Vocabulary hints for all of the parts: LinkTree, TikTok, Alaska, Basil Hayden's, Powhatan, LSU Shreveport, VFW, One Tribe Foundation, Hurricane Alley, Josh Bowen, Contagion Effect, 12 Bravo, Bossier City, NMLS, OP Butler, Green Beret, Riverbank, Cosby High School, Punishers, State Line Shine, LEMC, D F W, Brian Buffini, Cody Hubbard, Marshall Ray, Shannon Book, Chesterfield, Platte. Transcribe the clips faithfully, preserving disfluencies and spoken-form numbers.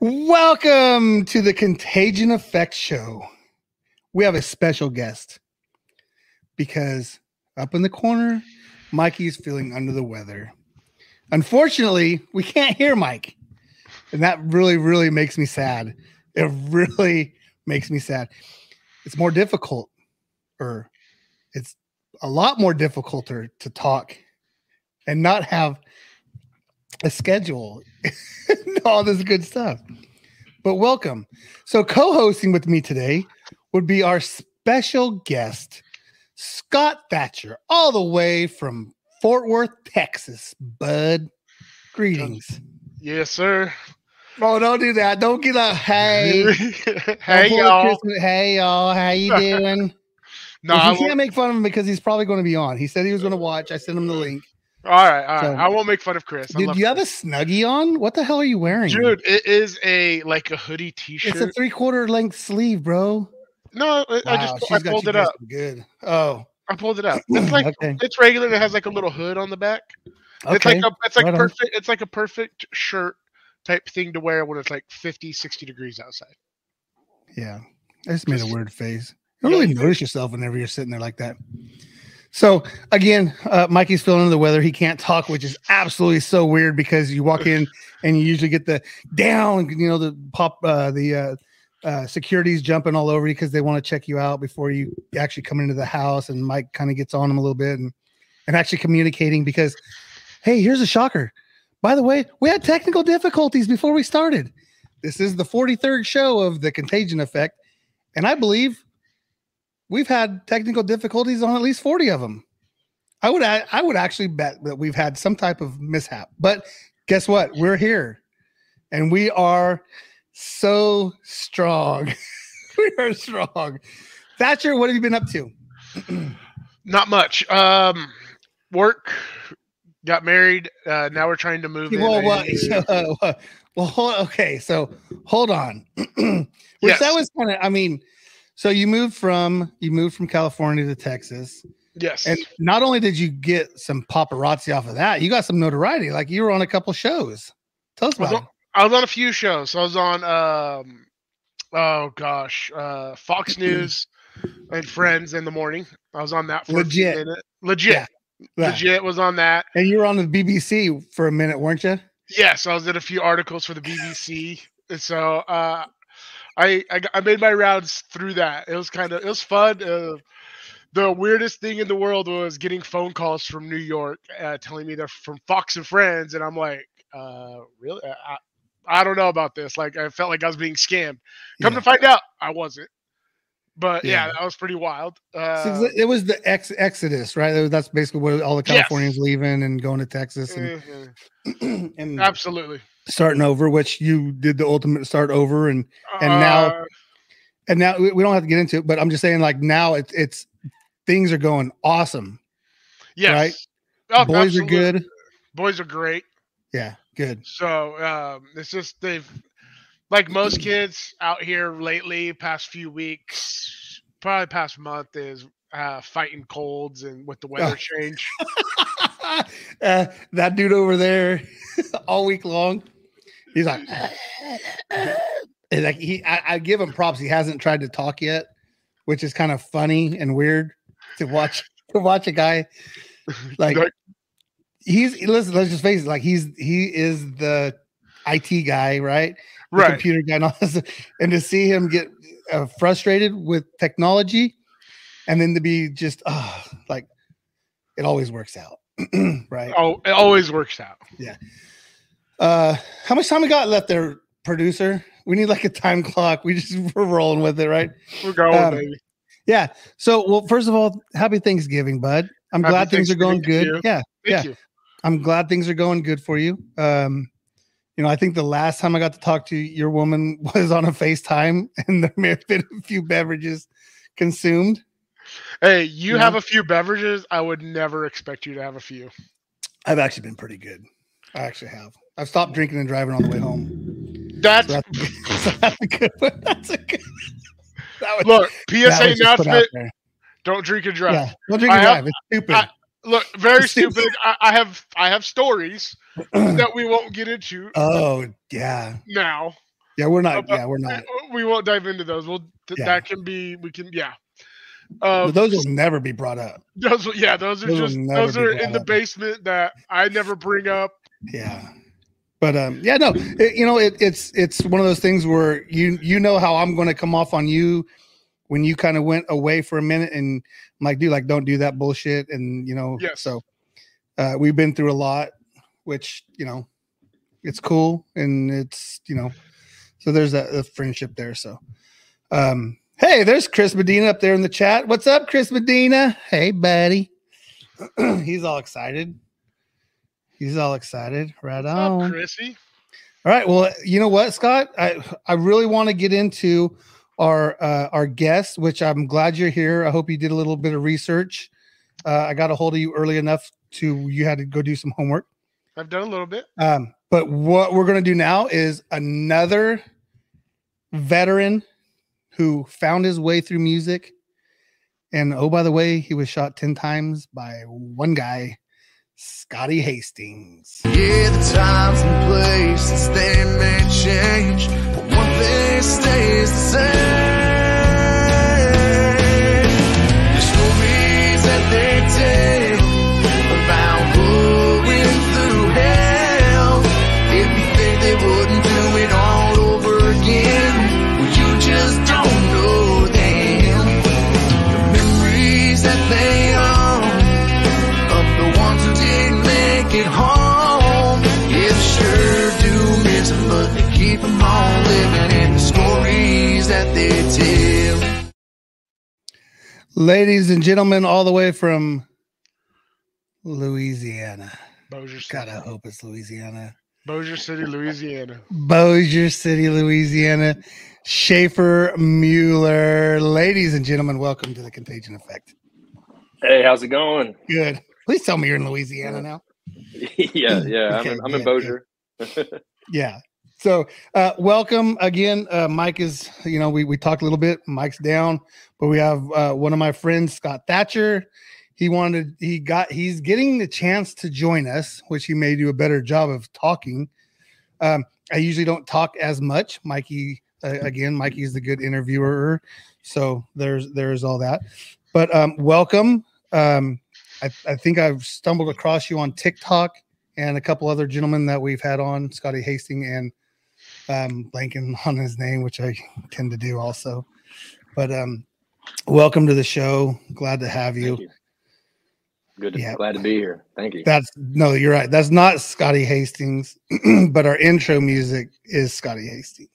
Welcome to the Contagion Effect Show. We have a special guest because up in the corner, Mikey's feeling under the weather. Unfortunately, we can't hear Mike. And that really, really makes me sad. It really makes me sad. It's more difficult, or it's a lot more difficult to talk and not have a schedule and all this good stuff. But welcome. So co-hosting with me today would be our special guest, Scott Thatcher, all the way from Fort Worth, Texas. Bud, greetings. Yes, sir. Oh, don't do that. Don't get a hey. hey, y'all. Hey, y'all. How you doing? No, you can't make fun of him because he's probably going to be on. He said he was going to watch. I sent him the link. All right, all right. So, I won't make fun of Chris. Dude, you have a Snuggie on? What the hell are you wearing? Dude, it is a like a hoodie t-shirt. It's a three-quarter length sleeve, bro. No, it, wow, I just I pulled it up. Good. Oh, I pulled it up. It's like okay. It's regular. It has like a little hood on the back. Okay. It's like a it's like right perfect. On. It's like a perfect shirt type thing to wear when it's like fifty, sixty degrees outside. Yeah, I just made just, a weird face. You don't yeah, really notice face. yourself whenever you're sitting there like that. So, again, uh, Mikey's feeling under the weather. He can't talk, which is absolutely so weird because you walk in and you usually get the down, you know, the pop, uh, the uh, uh, security's jumping all over you because they want to check you out before you actually come into the house. And Mike kind of gets on him a little bit and, and actually communicating because, hey, here's a shocker. By the way, we had technical difficulties before we started. This is the forty-third show of The Contagion Effect, and I believe we've had technical difficulties on at least forty of them. I would I would actually bet that we've had some type of mishap. But guess what? We're here. And we are so strong. We are strong. Thatcher, what have you been up to? Not much. Um, work. Got married. Uh, now we're trying to move well, in. Well, so, uh, well hold, okay. So hold on. Which yes. That was kind of, I mean... So you moved from you moved from California to Texas. Yes. And not only did you get some paparazzi off of that, you got some notoriety. Like you were on a couple shows. Tell us about I was on, it. I was on a few shows. I was on um oh gosh, uh Fox News and Friends in the morning. I was on that for legit. a minute. Legit. Yeah. Yeah. Legit was on that. And you were on the B B C for a minute, weren't you? Yes, I was in a few articles for the B B C. so uh I, I I made my rounds through that. It was kind of it was fun. Uh, the weirdest thing in the world was getting phone calls from New York uh, telling me they're from Fox and Friends, and I'm like, uh, really? I, I don't know about this. Like, I felt like I was being scammed. Come yeah. to find out, I wasn't. But yeah, yeah that was pretty wild. Uh, so it was the ex- exodus, right? That's basically where all the Californians yes. leaving and going to Texas, and, mm-hmm. and absolutely. starting over, which you did the ultimate start over, and and uh, now and now we don't have to get into it, but I'm just saying, like, now it's it's things are going awesome. Yes, right. Oh, boys absolutely. are good. Boys are great. Yeah, good. So um it's just they've like most kids out here lately, past few weeks, probably past month, is uh fighting colds and with the weather oh. change. uh, that dude over there all week long. He's like, like he, I, I give him props. He hasn't tried to talk yet, which is kind of funny and weird to watch. To watch a guy like he's listen. Let's just face it. Like he's he is the I T guy, right? The right. Computer guy, and, all this, and to see him get uh, frustrated with technology, and then to be just uh, like, it always works out, right? Oh, it always works out. Yeah. Uh, how much time we got left there, producer? We need like a time clock. We just we're rolling with it, right? We're going, um, baby. Yeah. So, well, first of all, happy Thanksgiving, bud. I'm happy glad things are going good. You. Yeah. Thank yeah. You. I'm glad things are going good for you. Um, you know, I think the last time I got to talk to your woman was on a FaceTime, and there may have been a few beverages consumed. Hey, you yeah. have a few beverages. I would never expect you to have a few. I've actually been pretty good. I actually have. I've stopped drinking and driving on the way home. That's, so that's, so that's a good one. That's a good one. Look, P S A announcement. Don't drink and drive. Yeah, don't drink and I drive. Have, it's stupid. I, look, very it's stupid. stupid. I, I have I have stories that we won't get into. Oh, yeah. Now. Yeah, we're not. Yeah, we're not. We won't dive into those. We'll th- yeah. that can be. We can. Yeah. Um, those will never be brought up. Those. Yeah. Those are those just. Those are in the up. basement that I never bring up. Yeah. But um, yeah, no. It, you know, it, it's it's one of those things where you you know how I'm going to come off on you when you kind of went away for a minute, and I'm like, dude, like, don't do that bullshit. And you know, yes. so uh, we've been through a lot, which you know, it's cool, and it's you know. So there's a, a friendship there. So, um, hey, there's Chris Medina up there in the chat. What's up, Chris Medina? Hey, buddy. He's all excited. He's all excited. Right on. Up, Chrissy. All right. Well, you know what, Scott? I, I really want to get into our uh, our guest, which I'm glad you're here. I hope you did a little bit of research. Uh, I got a hold of you early enough to you had to go do some homework. I've done a little bit. Um, but what we're going to do now is another veteran who found his way through music. And oh, by the way, he was shot ten times by one guy, Scotty Hastings. Yeah, the times and places, they may change, but one thing stays the same. The stories that they tell about going through hell. If you think they wouldn't do it all over again, well, you just don't know them. The memories that they own of the ones who didn't make it home, it sure do miss them, but they keep them all living in the stories that they tell. Ladies and gentlemen, all the way from Louisiana. Bossier City. Gotta hope it's Louisiana. Bossier City, Louisiana. Bossier City, Louisiana. Schaefer Mueller. Ladies and gentlemen, welcome to the Contagion Effect. Hey, how's it going? Good. Please tell me you're in Louisiana now. yeah, yeah. Okay, I'm in, I'm in Bossier. Yeah. So uh, welcome again. Uh, Mike is, you know, we, we talked a little bit. Mike's down, but we have uh, one of my friends, Scott Thatcher. He wanted, he got, he's getting the chance to join us, which he may do a better job of talking. Um, I usually don't talk as much. Mikey, uh, again, Mikey's the good interviewer. So there's, there's all that, but um, welcome. Um, I, I think I've stumbled across you on TikTok and a couple other gentlemen that we've had on, Scotty Hastings and um, blanking on his name, which I tend to do also, but um, welcome to the show. Glad to have you. Thank you. Good. To, yeah. Glad to be here. Thank you. That's no, you're right. That's not Scotty Hastings, but our intro music is Scotty Hastings.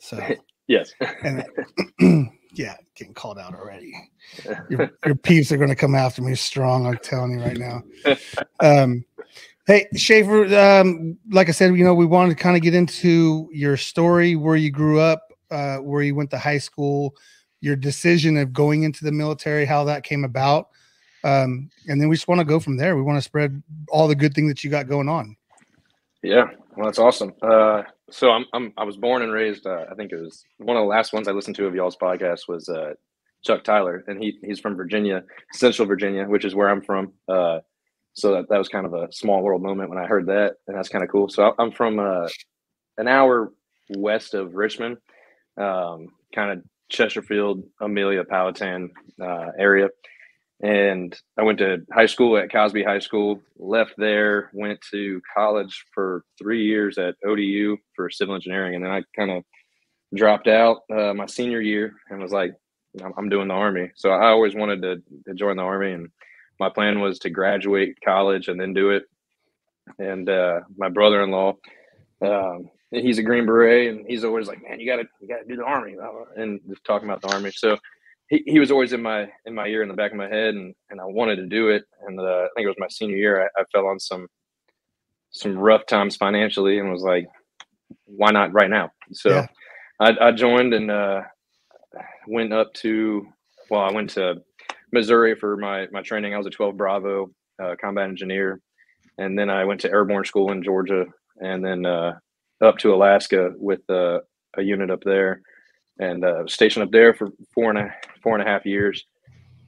So yes, and that, yeah, getting called out already. Your, your peeps are going to come after me strong. I'm telling you right now. Um, hey, Schaefer. Um, like I said, you know, we wanted to kind of get into your story, where you grew up, uh, where you went to high school, your decision of going into the military, how that came about. Um, and then we just want to go from there. We want to spread all the good thing that you got going on. Yeah. Well, that's awesome. Uh, so I'm, I'm, I was born and raised, uh, I think it was one of the last ones I listened to of y'all's podcast was, uh, Chuck Tyler, and he, he's from Virginia, Central Virginia, which is where I'm from. Uh, so that, that was kind of a small world moment when I heard that, and that's kind of cool. So I, I'm from, uh, an hour west of Richmond, um, kind of Chesterfield, Amelia, Powhatan, uh, area. And I went to high school at Cosby High School, left there, went to college for three years at O D U for civil engineering. And then I kind of dropped out uh, my senior year and was like, I'm doing the Army. So I always wanted to, to join the Army. And my plan was to graduate college and then do it. And uh, my brother-in-law, um, he's a Green Beret, and he's always like, man, you got to you got to do the Army. And just talking about the Army. So He, he was always in my in my ear, in the back of my head, and, and I wanted to do it. And uh, I think it was my senior year, I, I fell on some some rough times financially, and was like, "Why not right now?" So yeah. I, I joined and uh, went up to well, I went to Missouri for my my training. I was a twelve Bravo uh, combat engineer, and then I went to airborne school in Georgia, and then uh, up to Alaska with uh, a unit up there. And uh, stationed up there for four and a four and a half years.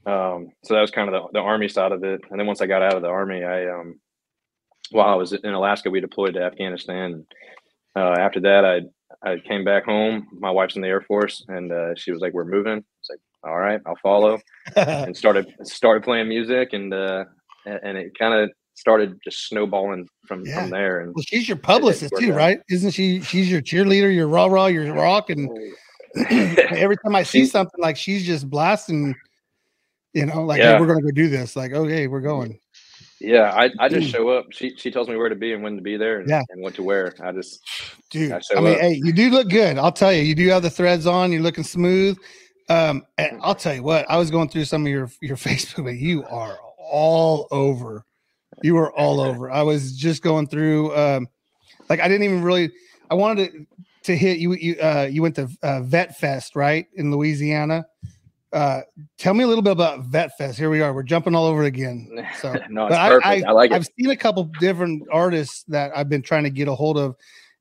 Um, so that was kind of the, the Army side of it. And then once I got out of the Army, I um, while I was in Alaska, we deployed to Afghanistan. Uh, after that, I I came back home. My wife's in the Air Force, and uh, she was like, "We're moving." I was like, "All right, I'll follow." And started started playing music, and uh, and it kind of started just snowballing from, yeah. from there. And well, she's your publicist too, right? Isn't she? She's your cheerleader, your raw raw, your rock, and every time I see she, something like she's just blasting, you know, like yeah. hey, we're going to go do this. Like, okay, we're going. Yeah, I, I just show up. She she tells me where to be and when to be there and, yeah. and what to wear. I just dude. I, show I mean, up. Hey, you do look good. I'll tell you, you do have the threads on. You're looking smooth. Um, and I'll tell you what, I was going through some of your your Facebook, but you are all over. You were all over. I was just going through. Um, like I didn't even really. I wanted to to hit you. You uh, you went to uh, Vet Fest, right, in Louisiana. Uh, tell me a little bit about Vet Fest. Here we are. We're jumping all over again. So no, it's perfect. I, I, I like it. I've seen a couple different artists that I've been trying to get a hold of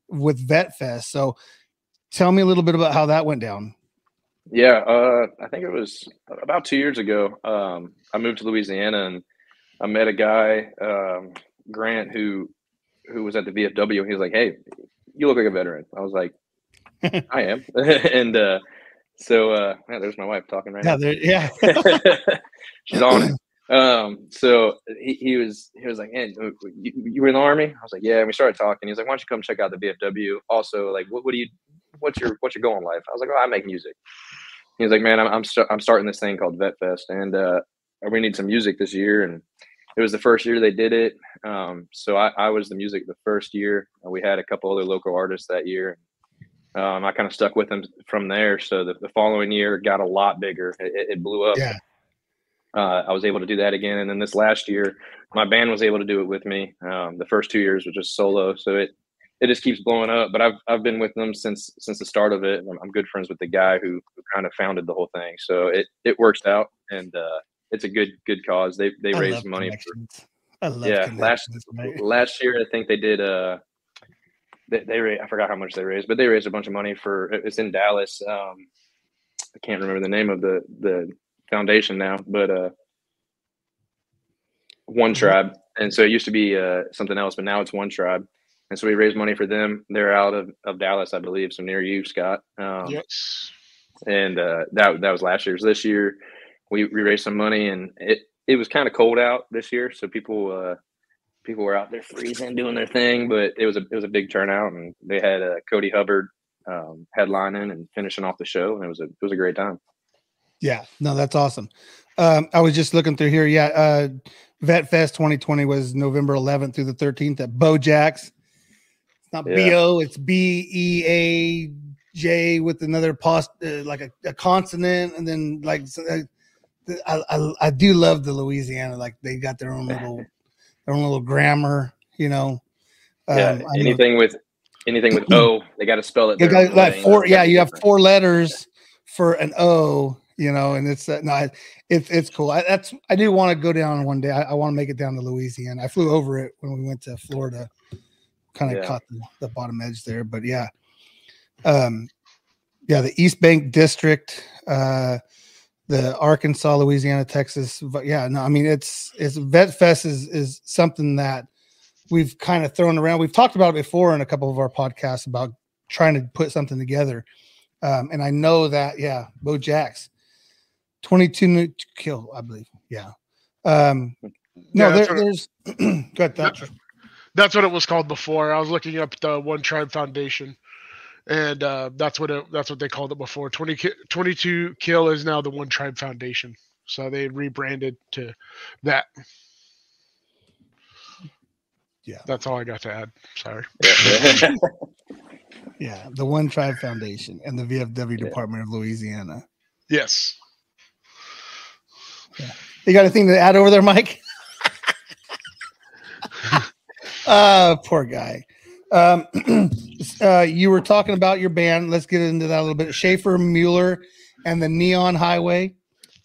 with Vet Fest. So tell me a little bit about how that went down. Yeah. Uh, I think it was about two years ago. Um, I moved to Louisiana and I met a guy, um, Grant, who, who was at the V F W. He was like, "Hey, you look like a veteran." I was like, "I am." and, uh, So, uh, yeah, there's my wife talking right yeah, now. Yeah. She's on it. Um, so he, he was, he was like, "Hey, you, you were in the Army?" I was like, "Yeah." And we started talking. He's like, "Why don't you come check out the V F W? Also, like, what, what do you, what's your, what's your goal in life?" I was like, "Oh, I make music." He's like, "Man, I'm, I'm, st- I'm starting this thing called Vet Fest, and, uh, we need some music this year." And it was the first year they did it. Um, so I, I was the music the first year. We had a couple other local artists that year. Um, I kind of stuck with them from there. So the, the following year got a lot bigger. It, it blew up. Yeah. Uh, I was able to do that again. And then this last year, my band was able to do it with me. Um, the first two years was just solo. So it, it just keeps blowing up. But I've, I've been with them since, since the start of it. I'm, I'm good friends with the guy who, who kind of founded the whole thing. So it, it works out, and uh, it's a good, good cause. They, they I raised money. For, I love yeah. Last, right? last year, I think they did, uh, They, they I forgot how much they raised, but they raised a bunch of money for, it's in Dallas. Um, I can't remember the name of the, the foundation now, but uh, One Tribe. And so it used to be uh, something else, but now it's One Tribe. And so we raised money for them. They're out of, of Dallas, I believe, so near you, Scott. Um, yes. And uh, that that was last year's. This year, we, we raised some money, and it, it was kind of cold out this year, so people uh, – people were out there freezing, doing their thing, but it was a it was a big turnout, and they had uh, Cody Hubbard um, headlining and finishing off the show, and it was a it was a great time. Yeah, no, that's awesome. Um, I was just looking through here. Yeah, uh, Vet Fest twenty twenty was November eleventh through the thirteenth at Beaujacks. It's not yeah. B O, it's B E A J with another post uh, like a, a consonant, and then like so, uh, I, I I do love the Louisiana, like they got their own little. Their own little grammar, you know. Yeah, um, anything know. with anything with O, they got to spell it. You got, like four, yeah, you different. have four letters yeah. for an O, you know, and it's uh, no, it's it's cool. I, that's I do want to go down one day. I, I want to make it down to Louisiana. I flew over it when we went to Florida, kind of yeah. caught the, the bottom edge there, but yeah, um, yeah, the East Bank District, uh, the Arkansas, Louisiana, Texas. But yeah, no, I mean, it's, it's Vet Fest is, is something that we've kind of thrown around. We've talked about it before in a couple of our podcasts about trying to put something together. Um, and I know that, yeah, Beaujacks, twenty-two new to kill, I believe. Yeah. Um, no, yeah, there, there's, it, got that. That's what it was called before. I was looking up the One Tribe Foundation. And uh, that's what it, that's what they called it before. twenty, twenty-two Kill is now the One Tribe Foundation. So they rebranded to that. Yeah. That's all I got to add. Sorry. Yeah, yeah the One Tribe Foundation and the V F W yeah. Department of Louisiana. Yes. Yeah. You got anything to add over there, Mike? uh, poor guy. Um, uh, you were talking about your band. Let's get into that a little bit. Schaefer Mueller and the Neon Highway.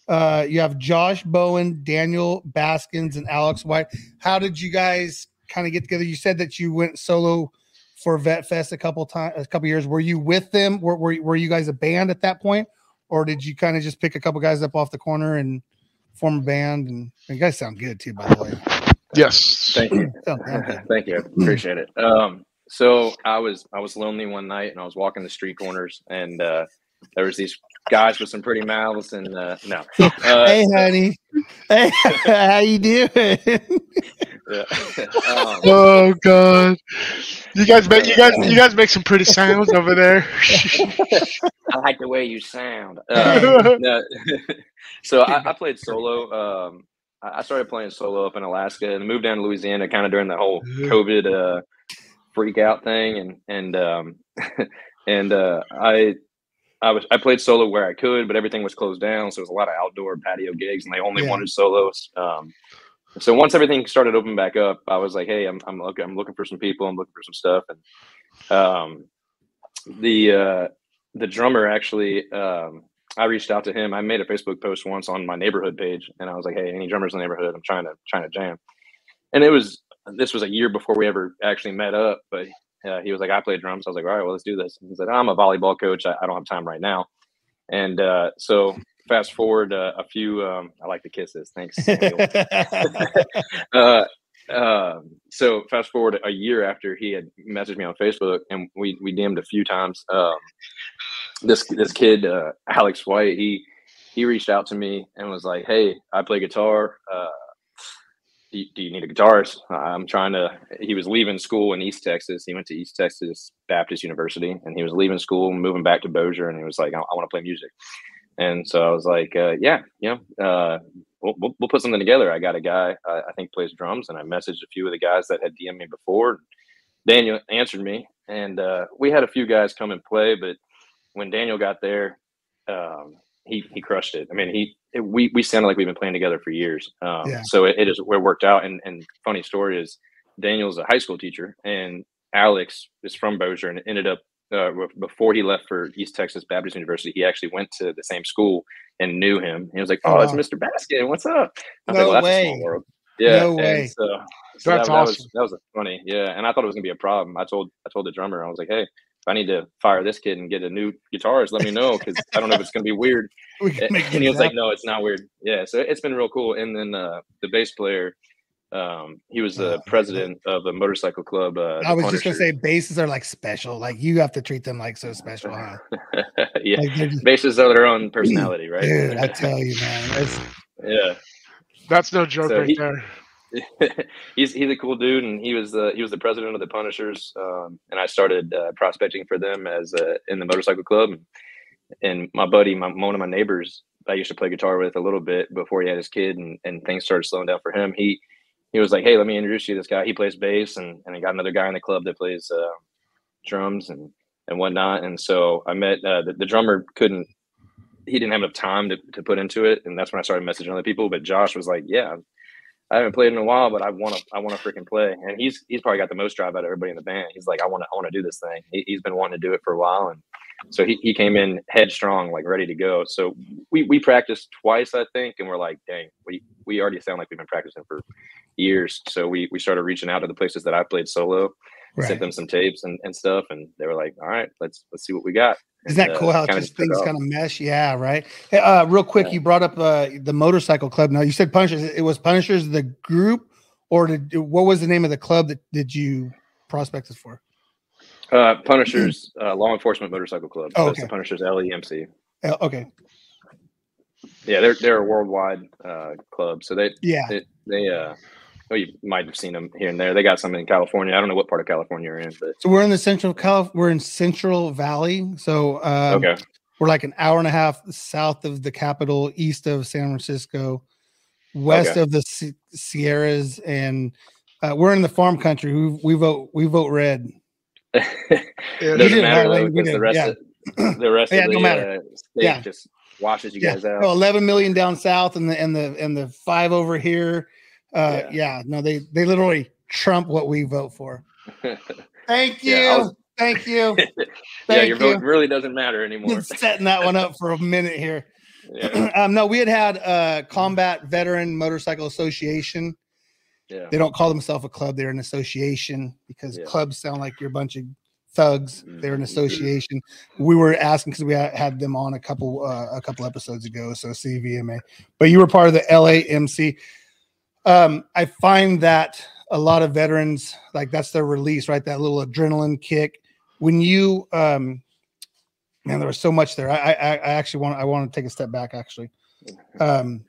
Uh, you have Josh Bowen, Daniel Baskins, and Alex White. How did you guys kind of get together? You said that you went solo for Vet Fest a couple times, a couple years. Were you with them? Were, were were you guys a band at that point, or did you kind of just pick a couple guys up off the corner and form a band? And, and you guys sound good too, by the way. Yes, thank you. Oh, thank you. Thank you. Appreciate it. Um, So I was I was lonely one night, and I was walking the street corners, and uh, there was these guys with some pretty mouths, and uh, no. Uh, hey, honey. Hey, how you doing? Yeah. um, oh God, you guys make you guys you guys make some pretty sounds over there. I like the way you sound. Um, no, so I, I played solo. Um, I started playing solo up in Alaska and moved down to Louisiana kind of during the whole COVID uh, freak out thing. And, and, um, and, uh, I, I was, I played solo where I could, but everything was closed down. So it was a lot of outdoor patio gigs and they only yeah. wanted solos. Um, so once everything started opening back up, I was like, hey, I'm, I'm looking, I'm looking for some people. I'm looking for some stuff. And, um, the, uh, the drummer actually, um, I reached out to him. I made a Facebook post once on my neighborhood page, and I was like, "Hey, any drummers in the neighborhood? I'm trying to trying to jam." And it was this was a year before we ever actually met up. But uh, he was like, "I play drums." I was like, "All right, well, let's do this." And he said, "I'm a volleyball coach. I, I don't have time right now." And uh, so fast forward uh, a few. Um, I like the kisses. Thanks. uh, uh, so fast forward a year after he had messaged me on Facebook, and we we D M'd a few times. Um, This this kid, uh, Alex White, he he reached out to me and was like, "Hey, I play guitar. Uh, do, you, do you need a guitarist? I'm trying to." He was leaving school in East Texas. He went to East Texas Baptist University, and he was leaving school, moving back to Bossier, and he was like, "I, I want to play music." And so I was like, uh, "Yeah, yeah, uh, we'll, we'll we'll put something together." I got a guy I, I think plays drums, and I messaged a few of the guys that had D M'd me before. Daniel answered me, and uh, we had a few guys come and play, but when Daniel got there, um, he, he crushed it. I mean, he, it, we, we sounded like we've been playing together for years. Um, yeah. So it, it is, it worked out. And, and funny story is Daniel's a high school teacher and Alex is from Bossier and ended up, uh, before he left for East Texas Baptist University, he actually went to the same school and knew him. He was like, "Oh, oh. It's Mister Baskin. What's up?" I was no like, well, way. That's a small world. Yeah. No way. So, so that's that, awesome. That was, that was funny. Yeah. And I thought it was gonna be a problem. I told, I told the drummer, I was like, "Hey, if I need to fire this kid and get a new guitarist, let me know, because I don't know if it's going to be weird." And he was up. Like, "No, it's not weird." Yeah, so it's been real cool. And then uh, the bass player, um, he was the oh, president man. of the motorcycle club. Uh, I was Punishers. Just going to say, basses are like special. Like you have to treat them like so special. Huh? Yeah, like just... basses are their own personality, right? Dude, I tell you, man. That's... Yeah, that's no joke so right he... there. he's he's a cool dude, and he was the he was the president of the Punishers, um, and I started uh, prospecting for them as uh, in the motorcycle club. And my buddy, my one of my neighbors, I used to play guitar with a little bit before he had his kid, and, and things started slowing down for him. He he was like, "Hey, let me introduce you to this guy. He plays bass," and and I got another guy in the club that plays uh, drums and and whatnot. And so I met uh, the, the drummer couldn't. He didn't have enough time to, to put into it, and that's when I started messaging other people. But Josh was like, "Yeah, I haven't played in a while, but I want to. I want to freaking play." And he's he's probably got the most drive out of everybody in the band. He's like, "I want to. I want to do this thing." He, he's been wanting to do it for a while, and so he, he came in headstrong, like ready to go. So we we practiced twice, I think, and we're like, "Dang, we we already sound like we've been practicing for years." So we we started reaching out to the places that I played solo, right. Sent them some tapes and, and stuff, and they were like, "All right, let's let's see what we got." Is that cool how just things kind of mesh? Yeah, right. Hey, uh, real quick, you brought up uh, the motorcycle club. Now you said Punishers. It was Punishers the group, or did, what was the name of the club that did you prospect us for? Uh, Punishers uh, Law Enforcement Motorcycle Club. Oh, okay. That's the Punishers L E M C. Uh, okay. Yeah, they're they're a worldwide uh, club. So they yeah they, they uh oh you might have seen them here and there. They got some in California. I don't know what part of California you're in, but so we're in the central Cal. We're in Central Valley, so um, okay. We're like an hour and a half south of the capital, east of San Francisco, west okay. of the C- Sierras, and uh, we're in the farm country. We, we vote. We vote red. It doesn't matter though, because the rest yeah. of the rest yeah, of the uh, state yeah. just washes you yeah. guys out. So Eleven million down south, and the and the and the five over here. Uh, yeah. yeah, no, they, they literally trump what we vote for. Thank you. Yeah, was... Thank you. Thank yeah, your you. vote really doesn't matter anymore. Setting that one up for a minute here. Yeah. um, no, we had had uh, Combat Veteran Motorcycle Association. Yeah. They don't call themselves a club. They're an association because yeah. clubs sound like you're a bunch of thugs. Mm-hmm. They're an association. We were asking because we had them on a couple uh, a couple episodes ago, so C V M A. But you were part of the L A M C. Um, I find that a lot of veterans, like that's their release, right? That little adrenaline kick. When you, um, man, there was so much there. I, I, I actually want, I want to take a step back actually. Um,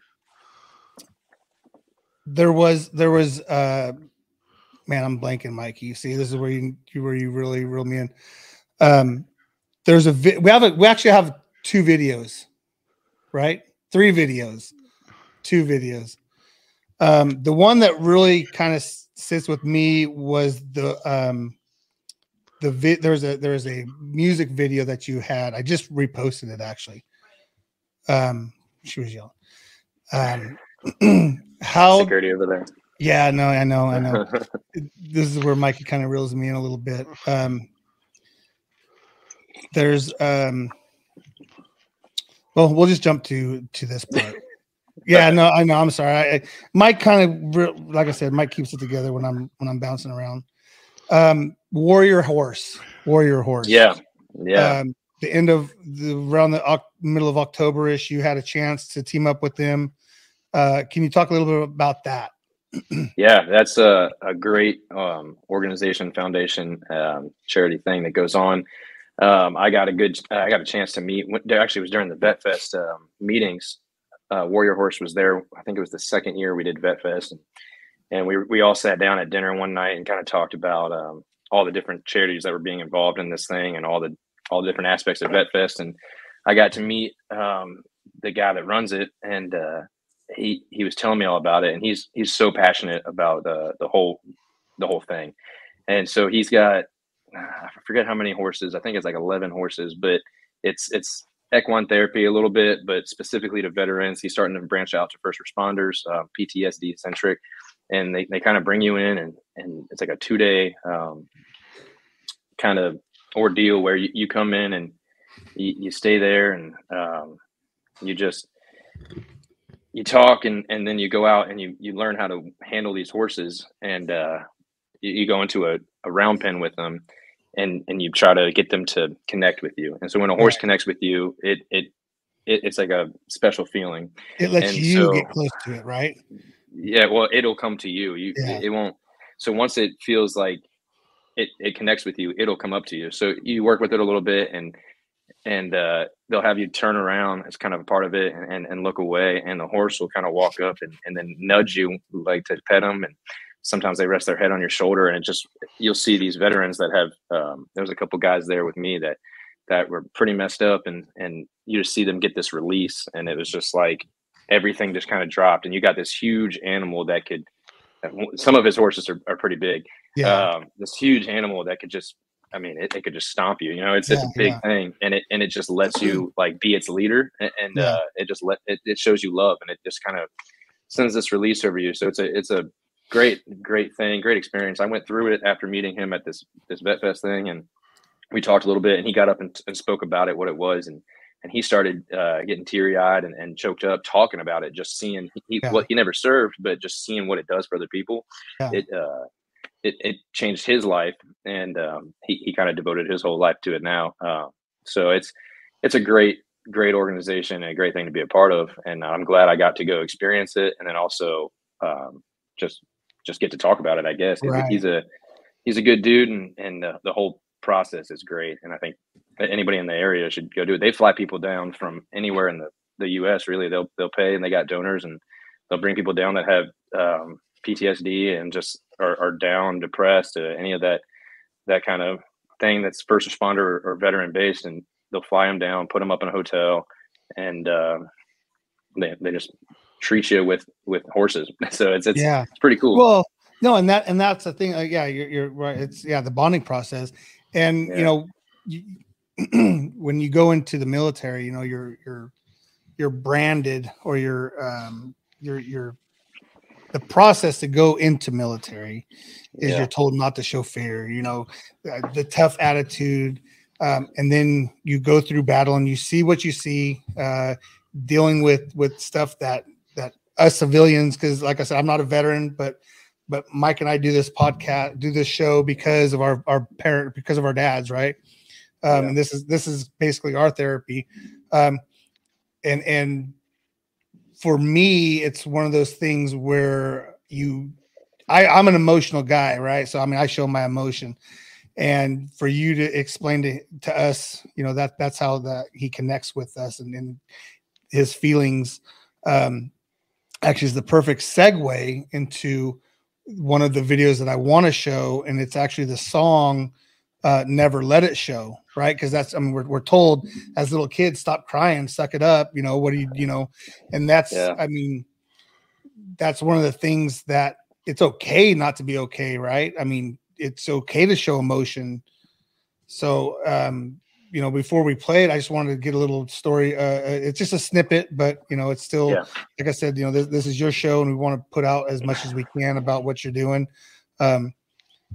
there was, there was, uh, man, I'm blanking, Mikey. You see, this is where you, where you really reel me in. Um, there's a, vi- we have a, we actually have two videos, right? Three videos, two videos. Um, the one that really kind of sits with me was the, um, the vi- there's a, there's a music video that you had. I just reposted it actually. Um, she was yelling. Um, how security over there. Yeah, no, I know, I know. This is where Mikey kind of reels me in a little bit. Um, there's, um, well, we'll just jump to to this part. Yeah, no, I know. I'm sorry. I, Mike kind of, like I said, Mike keeps it together when I'm when I'm bouncing around. Um, Warrior Horse, Warrior Horse. Yeah, yeah. Um, the end of the around the middle of October-ish, you had a chance to team up with them. Uh, can you talk a little bit about that? Yeah, that's a, a great um, organization, foundation, um, charity thing that goes on. Um, I got a good, I got a chance to meet. Actually, it was during the Vet Fest um, meetings. Uh, Warrior Horse was there. I think it was the second year we did Vet Fest, and, and we we all sat down at dinner one night and kind of talked about um, all the different charities that were being involved in this thing and all the all the different aspects of Vet Fest. And I got to meet um, the guy that runs it, and uh, he he was telling me all about it. And he's he's so passionate about uh, the whole the whole thing, and so he's got. I forget how many horses. I think it's like eleven horses, but it's it's equine therapy a little bit, but specifically to veterans. He's starting to branch out to first responders, uh, P T S D centric, and they, they kind of bring you in, and, and it's like a two day um, kind of ordeal where you, you come in and you, you stay there, and um, you just you talk, and, and then you go out and you you learn how to handle these horses, and uh, you, you go into a, a round pen with them. And and you try to get them to connect with you. And so when a horse connects with you, it it, it it's like a special feeling. It lets and you so, get close to it, right? Yeah, well, it'll come to you. You yeah. it, it won't. So once it feels like it, it connects with you, it'll come up to you. So you work with it a little bit, and and uh, they'll have you turn around as kind of a part of it, and, and, and look away. And the horse will kind of walk up and, and then nudge you, like to pet them, and sometimes they rest their head on your shoulder, and it just, you'll see these veterans that have, um, there was a couple guys there with me that, that were pretty messed up, and, and you just see them get this release. And it was just like, everything just kind of dropped, and you got this huge animal that could, some of his horses are, are pretty big. Yeah. Um, this huge animal that could just, I mean, it, it could just stomp you, you know, it's, yeah, it's a big yeah. thing. And it, and it just lets you like be its leader, and, and yeah. uh, it just let, it, it shows you love, and it just kind of sends this release over you. So it's a, it's a, Great, great thing, great experience. I went through it after meeting him at this this Vet Fest thing, and we talked a little bit, and he got up and, and spoke about it, what it was, and and he started uh, getting teary-eyed and, and choked up talking about it, just seeing he, yeah. what he never served, but just seeing what it does for other people. Yeah. It, uh, it it changed his life, and um, he, he kind of devoted his whole life to it now. Uh, so it's it's a great, great organization and a great thing to be a part of, and I'm glad I got to go experience it, and then also um, just – just get to talk about it, I guess. Right. He's a he's a good dude, and and the, the whole process is great. And I think anybody in the area should go do it. They fly people down from anywhere in the, the U S Really, they'll they'll pay, and they got donors, and they'll bring people down that have um, P T S D and just are, are down, depressed, uh, any of that that kind of thing that's first responder or, or veteran based, and they'll fly them down, put them up in a hotel, and uh, they they just. treat you with with horses, so it's it's, yeah. it's pretty cool. Well, no, and that and that's the thing. Uh, yeah, you're, you're right. It's yeah, the bonding process, and yeah. you know, you, when you go into the military, you know, you're you're you're branded, or you're um, you're you're the process to go into military is yeah. you're told not to show fear. You know, the, the tough attitude, um, and then you go through battle and you see what you see, uh, dealing with with stuff that. us civilians, because like I said, I'm not a veteran, but but Mike and I do this podcast, do this show because of our our parent, because of our dads, right? Um, yeah. And this is this is basically our therapy, um, and and for me, it's one of those things where you I, I'm an emotional guy, right? So, I mean, I show my emotion. And for you to explain to, to us, you know, that that's how the, he connects with us and, and his feelings um, actually is the perfect segue into one of the videos that I want to show. And it's actually the song uh, Never Let It Show, right? Because that's, I mean, we're, we're told as little kids, stop crying, suck it up, you know, what do you, you know, and that's, yeah. I mean, that's one of the things that it's okay not to be okay, right? I mean, it's okay to show emotion. So, um, you know, before we play it, I just wanted to get a little story. Uh, it's just a snippet, but you know, it's still, yeah. like I said, you know, this, this is your show and we want to put out as much as we can about what you're doing. Um,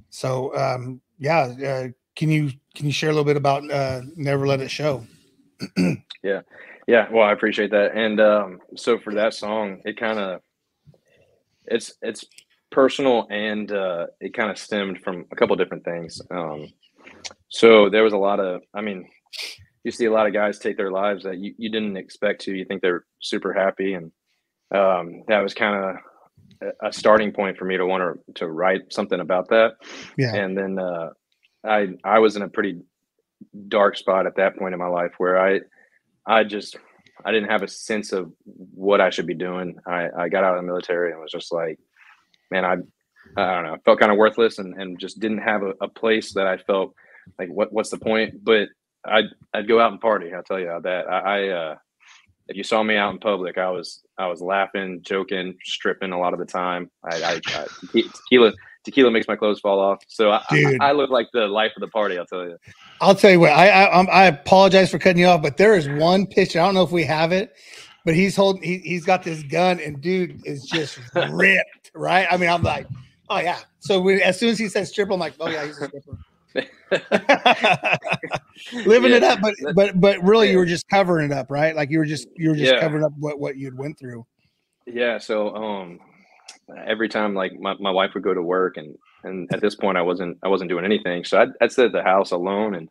so, um, yeah. Uh, can you, can you share a little bit about, uh, Never Let It Show? yeah. Yeah. Well, I appreciate that. And, um, so for that song, it kind of, it's, it's, personal and uh it kind of stemmed from a couple of different things. Um so there was a lot of, I mean, you see a lot of guys take their lives that you, you didn't expect to. You think they're super happy, and um that was kind of a starting point for me to want to to write something about that. Yeah. And then uh I I was in a pretty dark spot at that point in my life where I I just I didn't have a sense of what I should be doing. I I got out of the military and was just like, man, I, I don't know, I felt kind of worthless and, and just didn't have a, a place that I felt like, what what's the point? But I'd, I'd go out and party. I'll tell you about that. I, I uh, if you saw me out in public, I was, I was laughing, joking, stripping a lot of the time. I, I, I tequila, tequila makes my clothes fall off. So I, I, I look like the life of the party. I'll tell you. I'll tell you what, I, I, I apologize for cutting you off, but there is one picture. I don't know if we have it, but he's holding, he, he's got this gun and dude is just ripped. Right. I mean, I'm like, oh, yeah. So we, as soon as he said stripper, I'm like, oh, yeah, he's a stripper. Living yeah. it up. But but but really, yeah. you were just covering it up. Right. Like you were just you were just yeah. covering up what, what you'd went through. Yeah. So um, every time, like my, my wife would go to work and and at this point I wasn't I wasn't doing anything. So I'd, I'd sit at the house alone and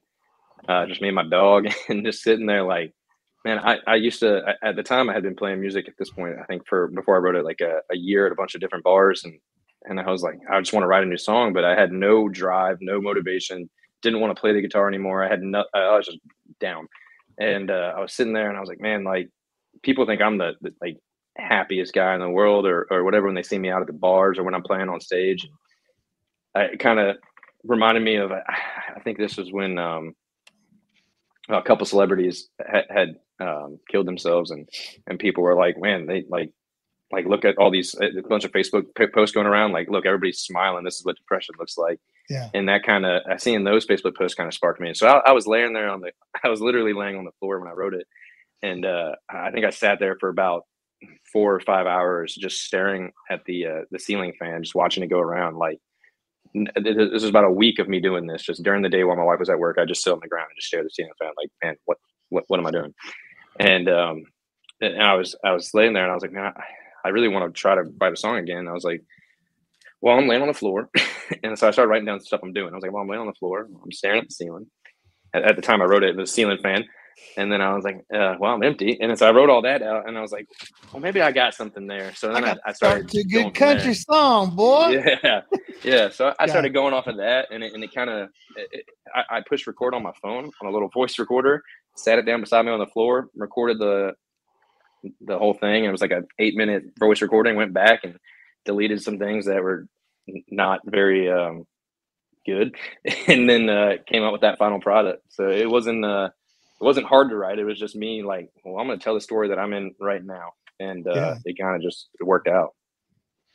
uh, just me and my dog and just sitting there like, man, I, I used to, at the time I had been playing music at this point, I think for, before I wrote it, like a, a year at a bunch of different bars. And, and I was like, I just want to write a new song, but I had no drive, no motivation, didn't want to play the guitar anymore. I had no, I was just down. And uh, I was sitting there and I was like, man, like people think I'm the, the like happiest guy in the world or, or whatever, when they see me out at the bars or when I'm playing on stage. I, it kind of reminded me of, I think this was when um, a couple celebrities had, had um killed themselves and and people were like, man, they like like look at all these a bunch of Facebook posts going around, like, look, everybody's smiling, this is what depression looks like. Yeah. And that kind of, I seen those Facebook posts kind of sparked me. And so I, I was laying there on the I was literally laying on the floor when I wrote it, and uh I think I sat there for about four or five hours just staring at the uh the ceiling fan, just watching it go around. Like, this is about a week of me doing this, just during the day while my wife was at work. I just sit on the ground and just stare at the ceiling fan like, man, what what what am I doing? And um, and I was I was laying there and I was like, man, I, I really want to try to write a song again. And I was like, well, I'm laying on the floor, and so I started writing down stuff I'm doing. I was like, well, I'm laying on the floor, I'm staring at the ceiling. At, at the time I wrote it, it was a ceiling fan, and then I was like, uh, well, I'm empty, and so I wrote all that out, and I was like, well, maybe I got something there. So then I, I started. That's a good country song, boy. Yeah, yeah. So I started going off of that, and it, and it kind of, I, I pushed record on my phone on a little voice recorder. Sat it down beside me on the floor, recorded the the whole thing. It was like an eight minute voice recording. Went back and deleted some things that were not very um, good, and then uh, came out with that final product. So it wasn't uh, it wasn't hard to write. It was just me like, well, I'm going to tell the story that I'm in right now, and uh, yeah. it kind of just it worked out.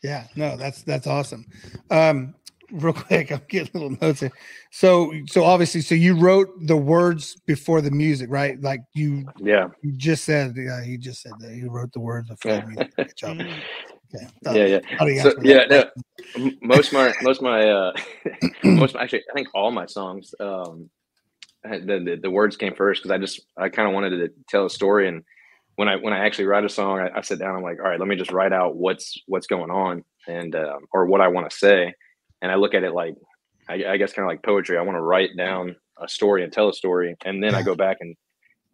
Yeah, no, that's that's awesome. Um, real quick, I'm getting little notes here. So, so obviously, so you wrote the words before the music, right? Like you, yeah. You just said, yeah, he just said that you wrote the words before yeah. the music. Good job. Okay. Thought, yeah, yeah. So, yeah, no, most my, most my, uh, most my, actually, I think all my songs, um, the the, the words came first because I just I kind of wanted to tell a story, and when I when I actually write a song, I, I sit down, I'm like, all right, let me just write out what's what's going on and uh, or what I want to say. And I look at it like, I, I guess kind of like poetry. I want to write down a story and tell a story. And then yeah. I go back and,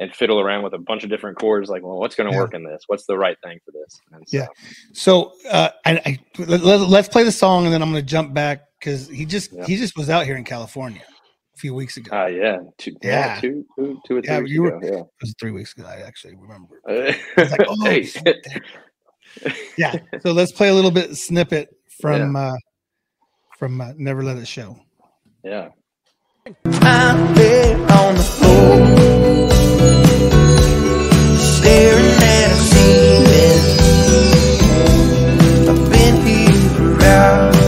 and fiddle around with a bunch of different chords, like, well, what's going to yeah. work in this? What's the right thing for this? And so, yeah. So uh, I, I, let, let's play the song, and then I'm going to jump back because he just yeah. he just was out here in California a few weeks ago. Uh, yeah. Two, yeah. yeah. Two, two, two or three yeah, weeks you were, ago. Yeah. It was three weeks ago. I actually remember. Uh, I was like, oh, hey. Yeah. So let's play a little bit snippet from yeah. uh, from uh, Never Let It Show. Yeah. I'm there on the floor, staring at a ceiling. I've been here around.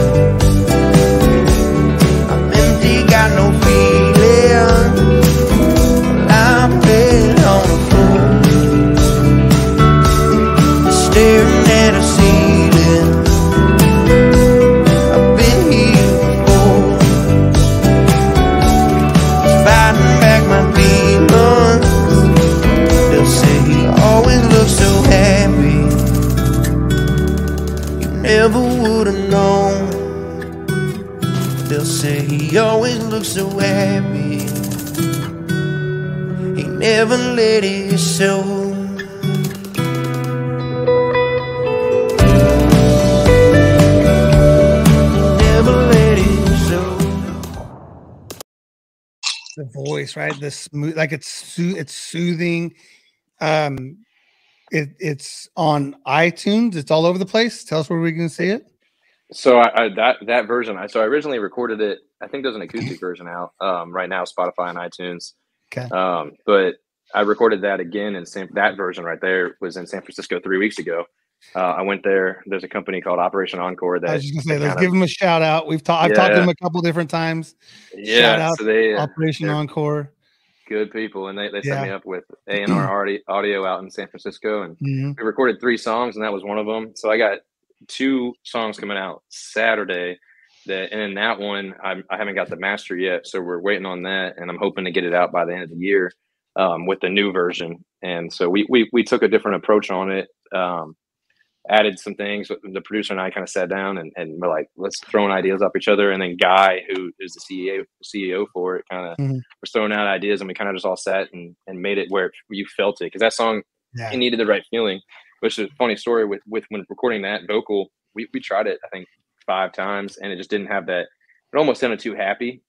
I'm empty, got no feeling. I'm dead on the floor, staring at a ceiling. I've been here before, fighting back my demons. They'll say he always looks so happy. You never would've known. They'll say he always looks so happy. He never let it show. The voice, right? The smooth, like it's so, it's soothing. Um, it, it's on iTunes. It's all over the place. Tell us where we can see it. So I, I that that version. I so I originally recorded it. I think there's an acoustic version out um, right now, Spotify and iTunes. Okay. Um, but I recorded that again, and that version right there was in San Francisco three weeks ago. Uh, I went there. There's a company called Operation Encore. That I was just gonna say, let's of, give them a shout out. We've talked. I've yeah, talked to them a couple different times. Yeah, shout out so they, Operation Encore. Good people, and they, they yeah. set me up with A and R Audio out in San Francisco, and mm-hmm. we recorded three songs, and that was one of them. So I got two songs coming out Saturday. That and in that one, I'm, I haven't got the master yet, so we're waiting on that, and I'm hoping to get it out by the end of the year um, with the new version. And so we we we took a different approach on it. Um, added some things. The producer and I kind of sat down and, and we're like, let's throwing ideas off each other. And then Guy, who is the C E O for it, kind of mm-hmm. was throwing out ideas, and we kind of just all sat and, and made it where you felt it. Cause that song, yeah. it needed the right feeling, which is a funny story with, with when recording that vocal, we, we tried it, I think five times, and it just didn't have that. It almost sounded too happy.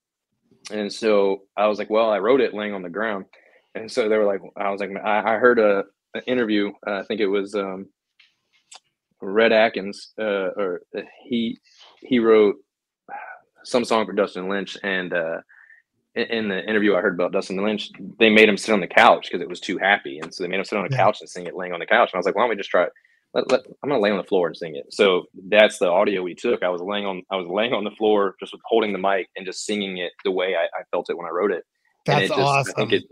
And so I was like, well, I wrote it laying on the ground. And so they were like, I was like, I, I heard a an interview. Uh, I think it was, um, Red Atkins, uh, or he he wrote some song for Dustin Lynch, and uh, in, in the interview I heard about Dustin Lynch, they made him sit on the couch because it was too happy, and so they made him sit on the yeah. couch and sing it laying on the couch. And I was like, why don't we just try it? Let, let, I'm gonna lay on the floor and sing it. So that's the audio we took. I was laying on I was laying on the floor, just holding the mic and just singing it the way I, I felt it when I wrote it. That's and it just, awesome. I think it,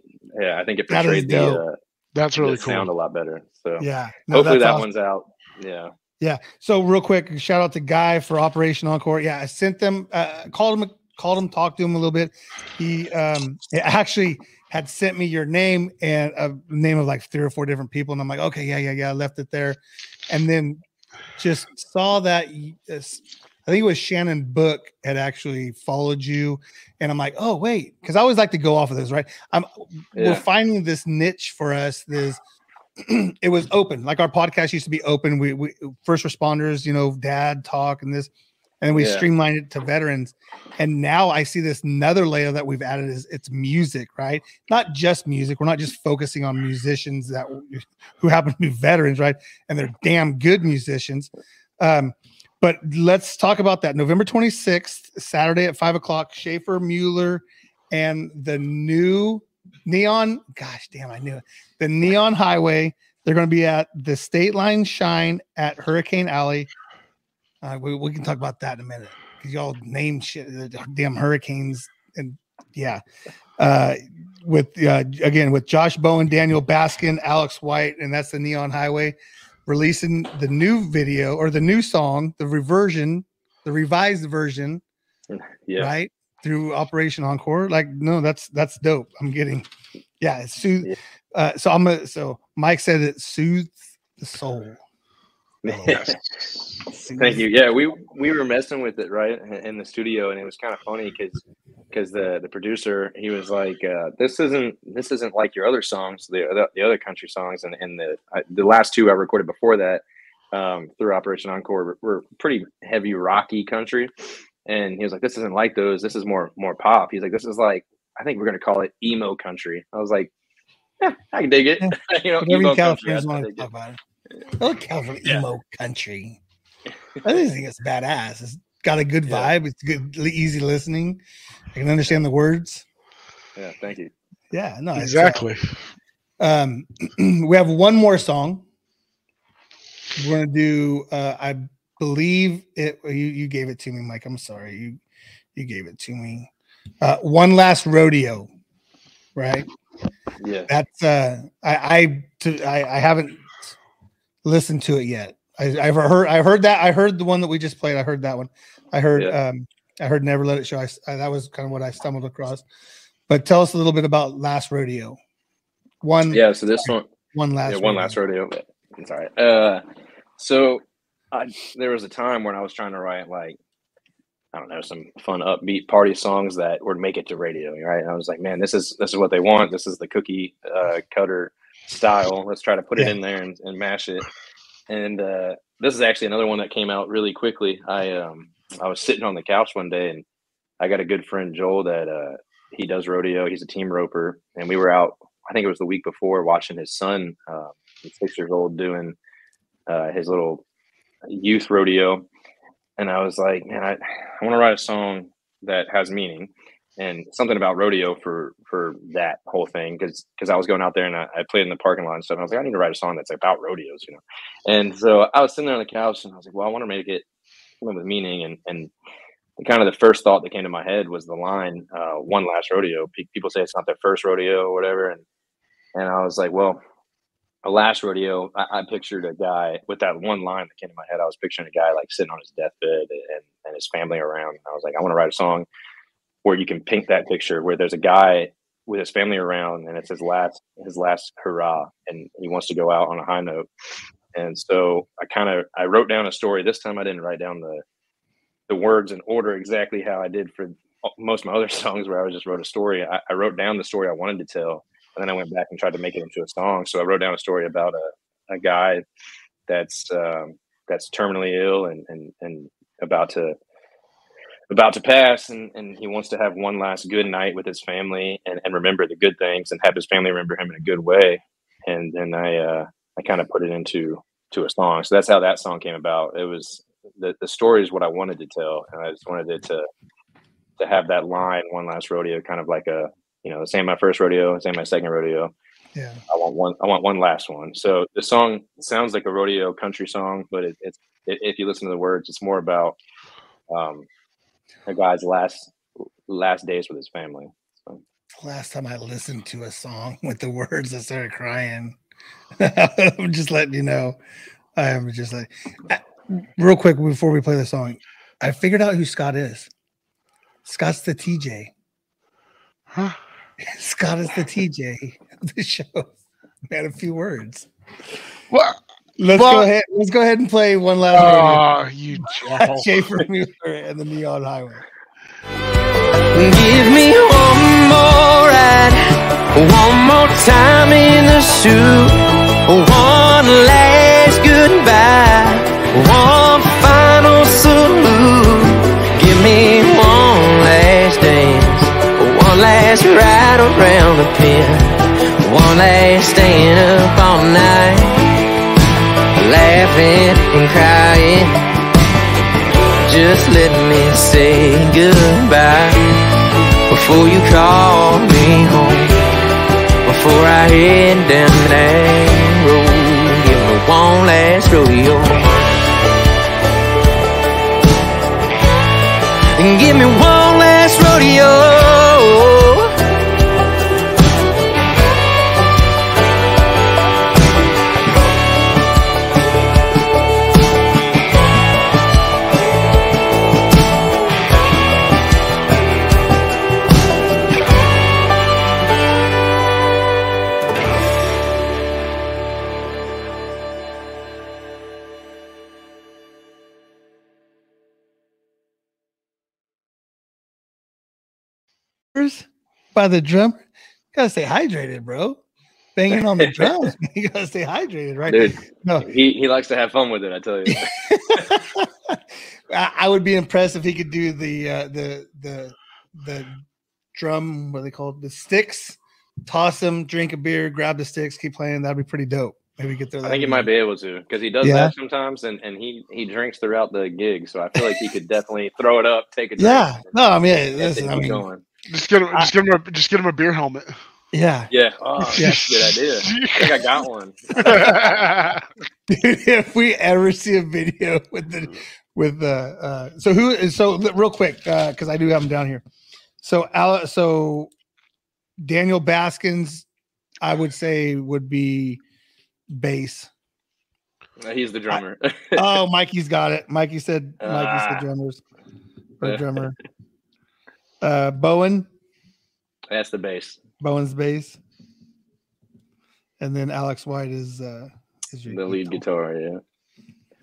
yeah, I think it portrayed that the uh, that's really the cool. sound a lot better. So yeah, no, hopefully that awesome. One's out. Yeah. Yeah. So real quick, shout out to Guy for Operation Encore. Yeah. I sent them, uh, called him, called him, talked to him a little bit. He um, actually had sent me your name and a name of like three or four different people. And I'm like, okay, yeah, yeah, yeah. I left it there. And then just saw that. Uh, I think it was Shannon Book had actually followed you. And I'm like, oh, wait. Cause I always like to go off of this, right? I'm yeah. We're finding this niche for us. This, it was open. Like our podcast used to be open. We, we first responders, you know, dad talk and this, and we yeah. streamlined it to veterans. And now I see this another layer that we've added is it's music, right? Not just music. We're not just focusing on musicians that who happen to be veterans, right? And they're damn good musicians. Um, but let's talk about that. November twenty-sixth, Saturday at five o'clock, Schaefer Mueller and the new Neon, gosh damn, I knew it. The Neon Highway. They're going to be at the State Line Shine at Hurricane Alley. Uh, we, we can talk about that in a minute. Y'all name shit, the damn hurricanes, and yeah. Uh, with uh, again with Josh Bowen, Daniel Baskins, Alex White, and that's the Neon Highway. Releasing the new video or the new song, the reversion, the revised version, yeah, right. Through Operation Encore, like no, that's that's dope. I'm getting, yeah. It's sooth- yeah. Uh, so I'm a, so Mike said it soothes the soul. Oh, soothes. Thank you. Yeah, we we were messing with it right in the studio, and it was kind of funny because because the the producer, he was like, uh, this isn't this isn't like your other songs, the the, the other country songs, and, and the I, the last two I recorded before that, um, through Operation Encore, were pretty heavy, rocky country. And he was like, this isn't like those. This is more more pop. He's like, this is like, I think we're going to call it emo country. I was like, yeah, I can dig it. Yeah. You know, emo country, I want to talk about it. I look out for yeah. emo country. I just think it's badass. It's got a good yeah. vibe. It's good, easy listening. I can understand the words. Yeah, thank you. Yeah, no, exactly. Uh, um, we have one more song. We're gonna do. Uh, I believe it. You, you gave it to me, Mike. I'm sorry. You you gave it to me. Uh, One Last Rodeo, right? Yeah. That's. Uh, I I, to, I I haven't listened to it yet. I, I've heard. I heard that. I heard the one that we just played. I heard that one. I heard. Yeah. Um, I heard Never Let It Show. I, I, that was kind of what I stumbled across. But tell us a little bit about Last Rodeo. One. Yeah. So this one. One last. Yeah. One rodeo. Last rodeo. It's all right. Uh, so I, there was a time when I was trying to write, like, I don't know, some fun upbeat party songs that would make it to radio, right? And I was like, man, this is this is what they want. This is the cookie uh, cutter style. Let's try to put yeah. it in there and, and mash it. And uh, this is actually another one that came out really quickly. I um I was sitting on the couch one day, and I got a good friend, Joel, that uh, he does rodeo. He's a team roper, and we were out, I think it was the week before, watching his son. Uh, He's six years old, doing uh, his little youth rodeo. And I was like, man, I, I want to write a song that has meaning and something about rodeo for, for that whole thing. Cause, cause I was going out there and I, I played in the parking lot and stuff. And I was like, I need to write a song that's about rodeos, you know? And so I was sitting there on the couch and I was like, well, I want to make it something with meaning. And, and kind of the first thought that came to my head was the line, uh, one last rodeo. P- people say it's not their first rodeo or whatever. And, and I was like, well, a last rodeo, I, I pictured a guy with that one line that came to my head. I was picturing a guy like sitting on his deathbed and, and his family around. And I was like, I want to write a song where you can paint that picture, where there's a guy with his family around and it's his last, his last hurrah. And he wants to go out on a high note. And so I kind of, I wrote down a story. This time I didn't write down the, the words in order exactly how I did for most of my other songs, where I just wrote a story. I, I wrote down the story I wanted to tell. And then I went back and tried to make it into a song. So I wrote down a story about a, a guy that's um, that's terminally ill and, and, and about to about to pass, and, and he wants to have one last good night with his family and, and remember the good things and have his family remember him in a good way. And then I uh, I kind of put it into to a song. So that's how that song came about. It was the the story is what I wanted to tell, and I just wanted it to to have that line, one last rodeo, kind of like a, you know, this ain't my first rodeo, this ain't my second rodeo. Yeah. I want one, I want one last one. So the song sounds like a rodeo country song, but it, it's, it, if you listen to the words, it's more about um, a guy's last, last days with his family. So. Last time I listened to a song with the words, I started crying. I'm just letting you know. I'm just like, real quick before we play the song, I figured out who Scott is. Scott's the T J. Huh? Scott is the T J of the show. Man, a few words. Well, let's well, go ahead. Let's go ahead and play one last. Oh, you Schaefer Mueller and the Neon Highway. Give me one more ride, one more time in the suit, one last goodbye, one final salute. Give me one last dance. One last ride around the pin, one last staying up all night, laughing and crying, just let me say goodbye, before you call me home, before I head down that road, give me one last rodeo, and give me one last rodeo. by the drummer. You gotta stay hydrated, bro. Banging on the drums. You gotta stay hydrated, right? Dude, no. he, he likes to have fun with it, I tell you. I, I would be impressed if he could do the uh, the the the drum, what are they called? The sticks. Toss them, drink a beer, grab the sticks, keep playing. That'd be pretty dope. Maybe get there. I think he might be able to, because he does yeah. that sometimes, and, and he, he drinks throughout the gig. So I feel like he could definitely throw it up, take a drink. Yeah. No, I mean, listen, I mean, going. just get him, just give him, a, just get him a beer helmet. Yeah. Yeah. Oh, that's a good idea. I think I got one. Dude, if we ever see a video with the, with the, uh, so who, so real quick, uh, because I do have him down here. So Al, so Daniel Baskins, I would say, would be bass. He's the drummer. I, oh, Mikey's got it. Mikey said Mikey's ah. the drummers. The drummer. Uh, Bowen. That's the bass. Bowen's bass. And then Alex White is uh, is your the lead guitar. Yeah.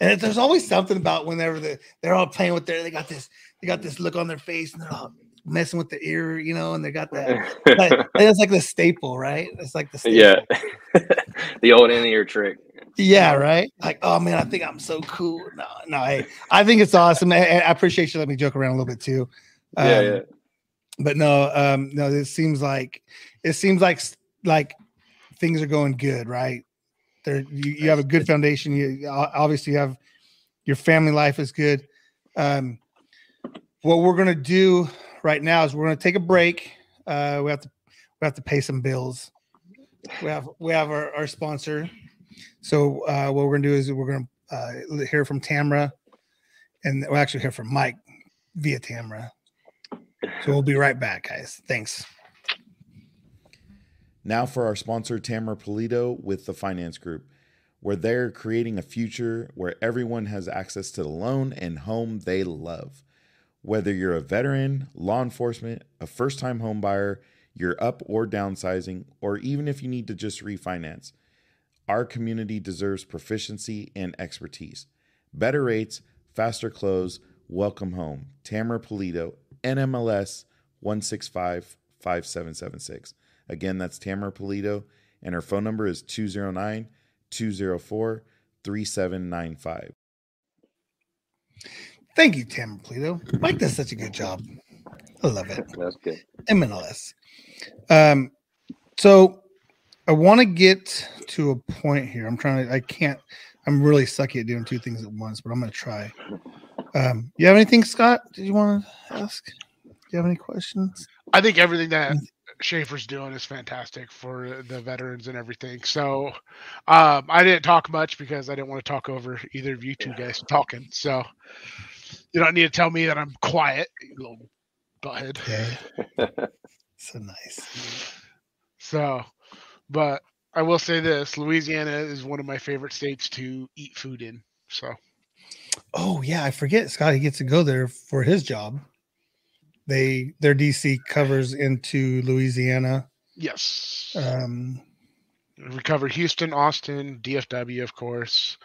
And it, there's always something about whenever the, they're all playing with their, they got this, they got this look on their face, and they're all messing with the ear, you know, and they got that. Like, it's like the staple, right? It's like the staple. Yeah, the old in-ear trick. Yeah, right. Like, oh man, I think I'm so cool. No, no, I, I think it's awesome. I, I appreciate you letting me joke around a little bit too. Um, yeah, yeah. But no, um, no, it seems like it seems like like things are going good, right? There, you, you have a good foundation. You obviously you have your family life is good. Um, what we're gonna do right now is we're going to take a break. Uh, we have to we have to pay some bills. We have we have our, our sponsor. So uh, what we're going to do is we're going to uh, hear from Tamara, and we'll actually hear from Mike via Tamara. So we'll be right back, guys. Thanks. Now for our sponsor, Tamara Polito with the Finance Group, where they're creating a future where everyone has access to the loan and home they love. Whether you're a veteran, law enforcement, a first-time home buyer, you're up or downsizing, or even if you need to just refinance, our community deserves proficiency and expertise. Better rates, faster close, welcome home. Tamara Polito, N M L S one six five, five seven seven six. Again, that's Tamara Polito, and her phone number is two oh nine, two oh four, three seven nine five. Thank you, Tamara Polito. Mike does such a good job. I love it. That's good. M N L S. Um, so I want to get to a point here. I'm trying to, I can't, I'm really sucky at doing two things at once, but I'm going to try. Um, you have anything, Scott? Did you want to ask? Do you have any questions? I think everything that Schaefer's doing is fantastic for the veterans and everything. So um, I didn't talk much because I didn't want to talk over either of you two yeah. guys talking. So you don't need to tell me that I'm quiet, you little butthead. Yeah. So nice. So, but I will say this, Louisiana is one of my favorite states to eat food in. So. Oh yeah. I forget, Scott, he gets to go there for his job. They, their D C covers into Louisiana. Yes. Um, we cover Houston, Austin, D F W, of course,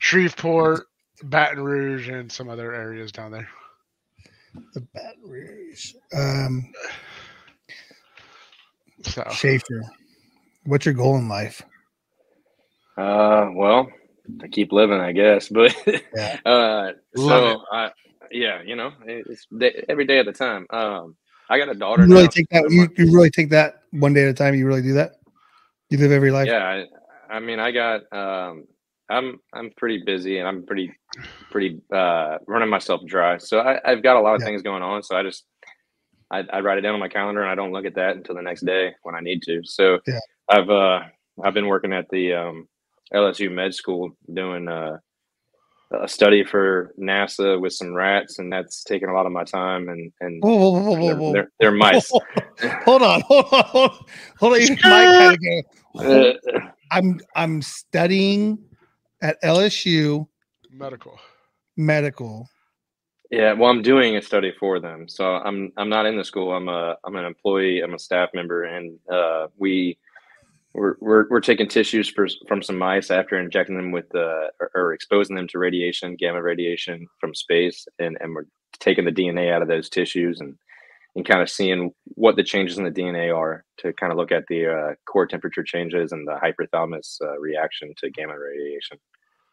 Shreveport, Baton Rouge, and some other areas down there. The Baton Rouge. Um, so. Schaefer, what's your goal in life? Uh, well, I keep living, I guess, but yeah. uh, so I. Yeah, you know, it's day, every day at a time. Um, I got a daughter. You really now. take that. You, you really take that one day at a time. You really do that. You live every life. Yeah, I, I mean, I got. Um, I'm I'm pretty busy, and I'm pretty pretty uh, running myself dry. So I, I've got a lot of yeah. things going on. So I just I, I write it down on my calendar, and I don't look at that until the next day when I need to. So yeah. I've uh, I've been working at the um, L S U Med School doing. Uh, a study for NASA with some rats, and that's taken a lot of my time and, and whoa, whoa, whoa, they're, whoa. They're, they're mice. Hold on. Hold on. Hold on. Hold on. You might gotta go. I'm, I'm studying at L S U medical medical. Yeah. Well, I'm doing a study for them. So I'm, I'm not in the school. I'm a, I'm an employee. I'm a staff member. And uh, we, We're, we're we're taking tissues for, from some mice after injecting them with uh, or, or exposing them to radiation, gamma radiation from space, and, and we're taking the D N A out of those tissues and and kind of seeing what the changes in the D N A are to kind of look at the uh, core temperature changes and the hypothalamus uh, reaction to gamma radiation.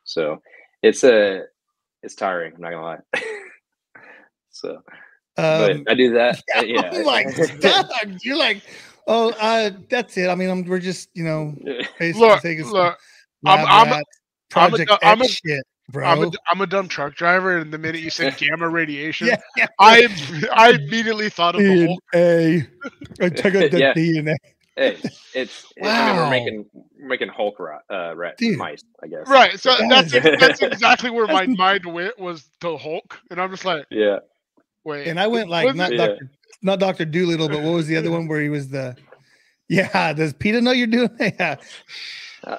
So it's a, it's tiring. I'm not gonna lie. so um, but I do that. Yeah. yeah. I'm like, stop. You're like, oh, uh, that's it. I mean, I'm, we're just, you know, look, look, I'm, I'm, project I'm, a, I'm a, shit. Bro. I'm a, I'm a dumb truck driver, and the minute you said gamma radiation, yeah, yeah. I I immediately thought of the whole D N A. I took out the yeah. D N A. Hey, it's wow. I mean, we're making we're making Hulk rat, uh, rat mice, I guess. Right, so yeah. that's that's exactly where my mind went, was to Hulk, and I'm just like, yeah, wait. And I went like not yeah. Doctor not Doctor Doolittle, but what was the other one where he was the yeah? Does PETA know you're doing that? Yeah. Uh,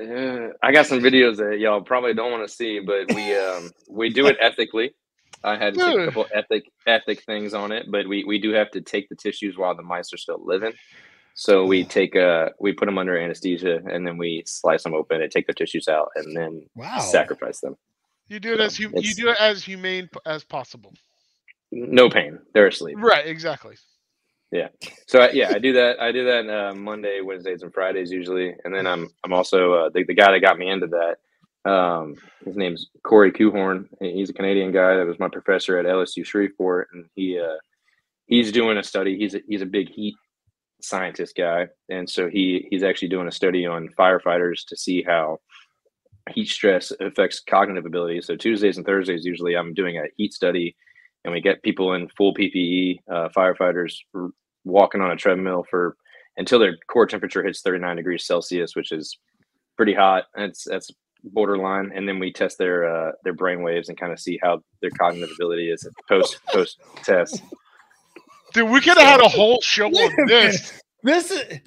Uh, I got some videos that y'all probably don't want to see, but we um, we do it ethically. I had to take a couple ethic ethic things on it, but we, we do have to take the tissues while the mice are still living. So we take uh we put them under anesthesia, and then we slice them open and take the tissues out, and then wow. sacrifice them. You do it so as hum- you do it as humane as possible. No pain. They're asleep. Right. Exactly. Yeah. So I, yeah, I do that. I do that uh, Monday, Wednesdays, and Fridays usually, and then I'm I'm also uh, the the guy that got me into that. Um, his name's Corey Kuhorn. He's a Canadian guy that was my professor at L S U Shreveport, and he uh, he's doing a study. He's a, he's a big heat scientist guy, and so he he's actually doing a study on firefighters to see how heat stress affects cognitive ability. So Tuesdays and Thursdays usually I'm doing a heat study, and we get people in full P P E, uh, firefighters. Walking on a treadmill for until their core temperature hits thirty-nine degrees Celsius, which is pretty hot. That's that's borderline. And then we test their uh, their brain waves and kind of see how their cognitive ability is post post test. Dude, we could have had a whole show on this. This is,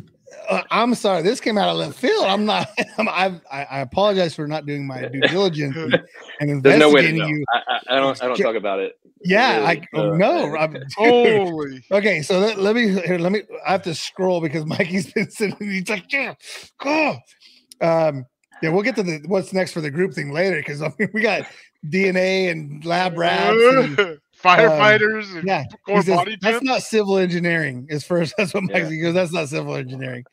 uh, I'm sorry, this came out of left field. I'm not. I'm, I I apologize for not doing my due diligence and, and investigating no you. I, I don't. I don't talk about it. Yeah, really, I uh, no. I'm, holy. Okay, so let, let me here, let me. I have to scroll because Mikey's been sitting. He's like, yeah, cool. Um, yeah, we'll get to the what's next for the group thing later because I mean, we got D N A and lab rats, and, firefighters, um, and yeah. Core says, body that's not civil engineering. As first, that's what Mikey yeah. goes. That's not civil engineering.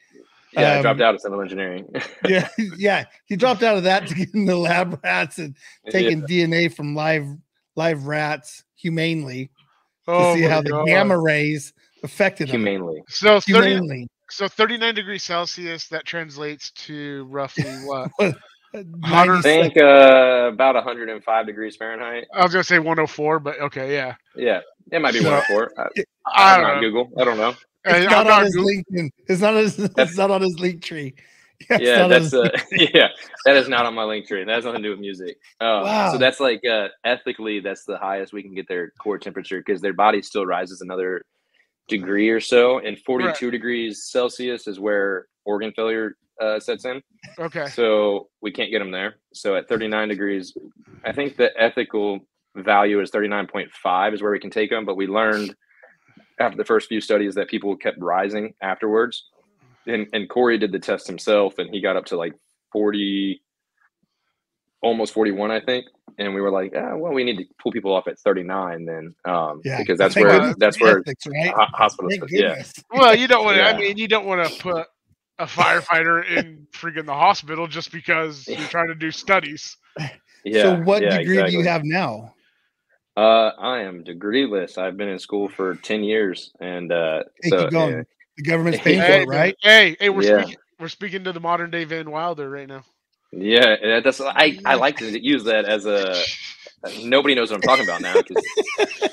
Yeah, um, I dropped out of civil engineering. yeah, yeah, he dropped out of that to get into lab rats and taking yeah. D N A from live live rats. Humanely to oh see how the God. Gamma rays affected them. Humanely. So, humanely. thirty, so thirty-nine degrees Celsius, that translates to roughly what? I think uh, about one hundred five degrees Fahrenheit. I was going to say one oh four, but okay, yeah. Yeah, it might be so, one oh four. I, I don't know. Google. I don't know. It's not on his LinkedIn. It's not on his, it's not on his link tree. Yeah, yeah, that's uh, yeah, that is not on my link tree. That has nothing to do with music. Um, wow. So that's like uh, ethically, that's the highest we can get their core temperature because their body still rises another degree or so. And forty-two right. degrees Celsius is where organ failure uh, sets in. Okay. So we can't get them there. So at thirty-nine degrees, I think the ethical value is thirty-nine point five is where we can take them. But we learned after the first few studies that people kept rising afterwards. And, and Corey did the test himself, and he got up to like forty, almost forty-one, I think. And we were like, ah, well, we need to pull people off at thirty-nine then, um, yeah. because that's Thank where goodness. that's where ethics, right? hospitals. Yeah. Well, you don't want to. Yeah. I mean, you don't want to put a firefighter in freaking the hospital just because you're trying to do studies. Yeah. So, what yeah, degree exactly. do you have now? Uh, I am degreeless. I've been in school for ten years, and uh, so. Yeah. The government's paying hey, for it, right? Hey, hey, we're yeah. speaking. We're speaking to the modern day Van Wilder right now. Yeah, that's I. I like to use that as a. Nobody knows what I'm talking about now.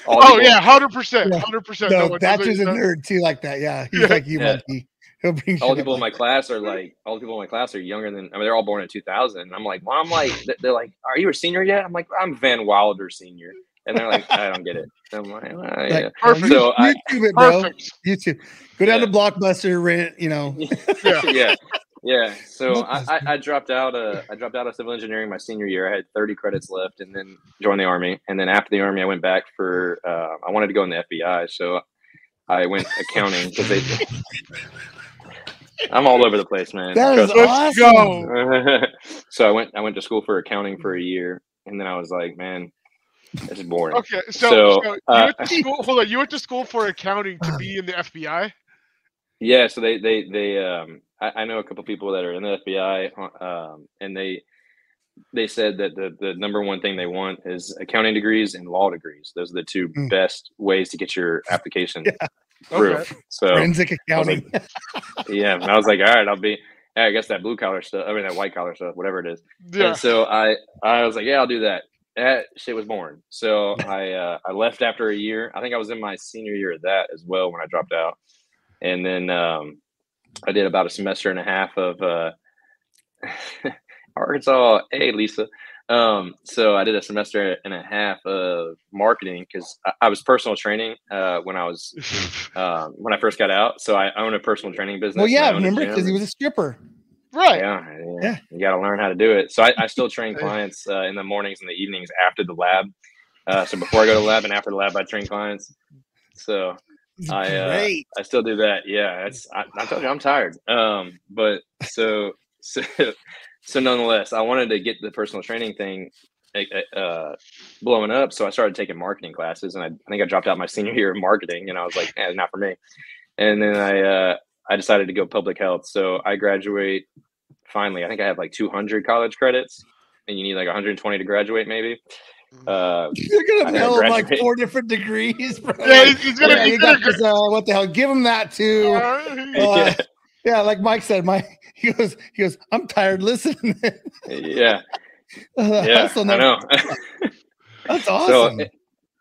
Oh yeah, hundred percent, hundred percent. No, Thatcher's a nerd too, like that. Yeah, he's yeah. like you, yeah. monkey. All the people like in my that. class are like. All the people in my class are younger than. I mean, they're all born in two thousand. And I'm like, well, I'm like. They're like, are you a senior yet? I'm like, I'm Van Wilder senior. And they're like, I don't get it. I'm like, oh, yeah. like perfect. So YouTube I, it, bro. Perfect. YouTube. Go down yeah. to Blockbuster, rent, you know. yeah. yeah. Yeah. So I, I dropped out uh I dropped out of civil engineering my senior year. I had thirty credits left and then joined the Army. And then after the Army I went back for uh, I wanted to go in the F B I, so I went accounting because they I'm all over the place, man. That is Let's awesome. Go. So I went I went to school for accounting for a year, and then I was like, man. It's boring. Okay, so, so, so you uh, went to school, hold on, you went to school for accounting to be in the F B I? Yeah, so they they they um I, I know a couple people that are in the F B I, um, and they they said that the the number one thing they want is accounting degrees and law degrees. Those are the two mm. best ways to get your application yeah. through. Okay. So forensic accounting. I like, yeah, and I was like, all right, I'll be. I guess that blue collar stuff. I mean, that white collar stuff, whatever it is. Yeah. And so I, I was like, yeah, I'll do that. That shit was born. So I, uh, I left after a year. I think I was in my senior year of that as well when I dropped out. And then um, I did about a semester and a half of uh, Arkansas. Hey, Lisa. Um, so I did a semester and a half of marketing because I, I was personal training uh, when I was um, when I first got out. So I own a personal training business. Well, yeah, remember because he was a stripper, right? Yeah, yeah. yeah. You got to learn how to do it. So I, I still train clients uh, in the mornings and the evenings after the lab. Uh, so before I go to the lab and after the lab, I train clients. So I uh, I still do that. Yeah, it's I, I told you I'm tired. Um, but so so. So nonetheless, I wanted to get the personal training thing uh, blowing up. So I started taking marketing classes, and I, I think I dropped out my senior year of marketing, and I was like, eh, not for me. And then I uh, I decided to go public health. So I graduate finally. I think I have like two hundred college credits, and you need like one hundred twenty to graduate maybe. Uh, You're going to build like four different degrees. Bro. Yeah, he's going to be good. Uh, what the hell? Give him that too. Uh, yeah. Yeah, like Mike said, my he goes, he goes, I'm tired listening. yeah. Uh, yeah, I know. That's awesome. So,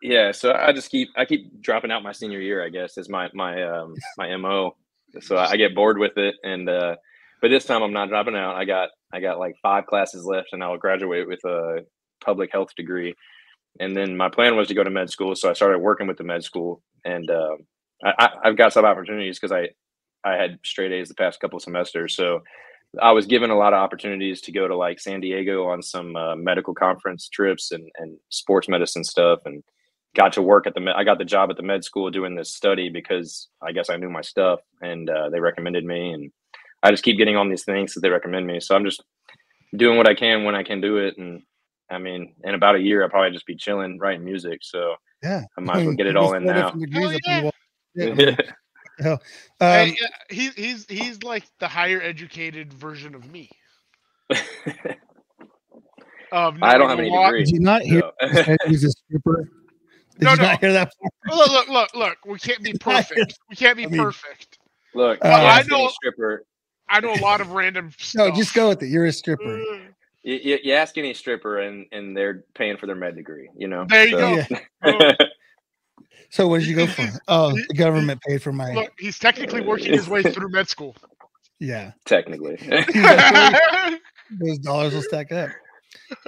yeah, so I just keep I keep dropping out my senior year, I guess, is my my um, my M O. So I get bored with it, and uh, but this time I'm not dropping out. I got I got like five classes left, and I'll graduate with a public health degree. And then my plan was to go to med school, so I started working with the med school, and uh, I, I, I've got some opportunities because I. I had straight A's the past couple of semesters. So I was given a lot of opportunities to go to like San Diego on some uh, medical conference trips and, and sports medicine stuff, and got to work at the, med- I got the job at the med school doing this study because I guess I knew my stuff, and uh, they recommended me, and I just keep getting on these things that they recommend me. So I'm just doing what I can when I can do it. And I mean, in about a year, I'll probably just be chilling, writing music. So yeah, I might as well get it all in now. Um, hey, he, he's he's like the higher educated version of me. um, I don't have any degree. Did you not hear? So. He's a stripper. Did no, you no. not hear that? Look, look, look, look. We can't be perfect. We can't be I mean, perfect. Look, well, uh, I know a stripper. I know a lot of random stuff. No, just go with it. You're a stripper. You, you, you ask any stripper, and, and they're paying for their med degree. You know. There you so. go. Yeah. So what did you go for? Oh, the government paid for my... Look, he's technically working his way through med school. Yeah. Technically. Those dollars will stack up.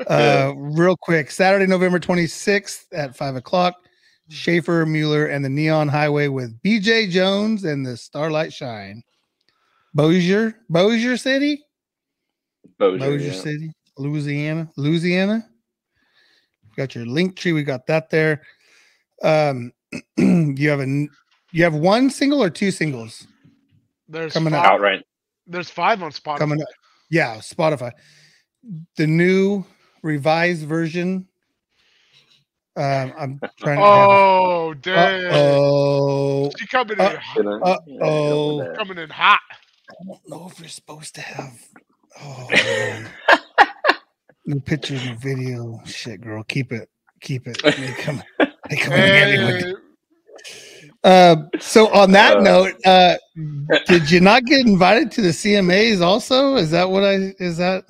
Uh, real quick, Saturday, November twenty-sixth at five o'clock, Schaefer, Mueller, and the Neon Highway with B J Jones and the Starlight Shine. Bossier? Bossier City? Bossier, Bossier yeah. City, Louisiana. Louisiana. We got your link tree. We got that there. Um, you have a you have one single or two singles? There's coming five, out right. There's five on Spotify. Coming up. Yeah, Spotify. The new revised version. Um, I'm trying to. Oh, dang! Oh, she coming in. Uh oh, coming in hot. I don't know if you're supposed to have. Oh, new pictures and video. Shit, girl, keep it, keep it. Come. Hey. Uh, so on that uh, note, uh, did you not get invited to the C M As also? Is that what I, is that?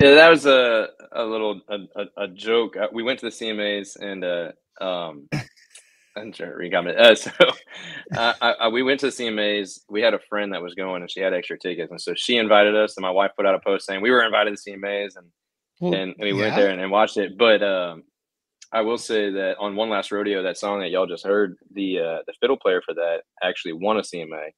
Yeah, that was a, a little, a, a joke. We went to the C M As and, uh, um, I'm trying to recomment. Uh, so uh, I, I, we went to the C M As. We had a friend that was going and she had extra tickets. And so she invited us, and my wife put out a post saying we were invited to the C M As, and, well, and we yeah. went there and, and watched it. But, um, I will say that on One Last Rodeo, that song that y'all just heard, the uh, the fiddle player for that actually won a C M A.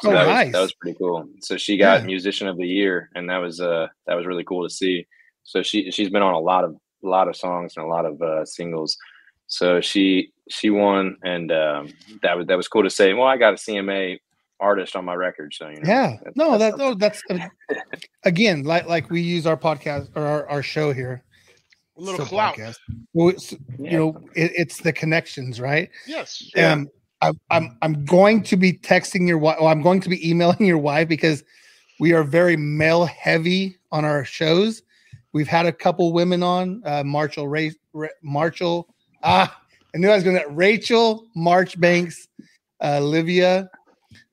So oh, that, nice. was, that was pretty cool. So she got yeah. Musician of the Year, and that was uh, that was really cool to see. So she she's been on a lot of a lot of songs and a lot of uh, singles. So she she won, and um, that was that was cool to say. Well, I got a C M A artist on my record, so you know. Yeah, that, no, that's that, no, that's uh, again like like we use our podcast or our, our show here. a little clout. Well, it's, yeah. you know, it, it's the connections, right? Yes. Yeah. Um, I, I'm I'm going to be texting your wife. Oh, I'm going to be emailing your wife because we are very male heavy on our shows. We've had a couple women on. Uh, Marshall Ray, Ray Marshall. Ah, I knew I was going to Rachel Marchbanks, uh, Olivia.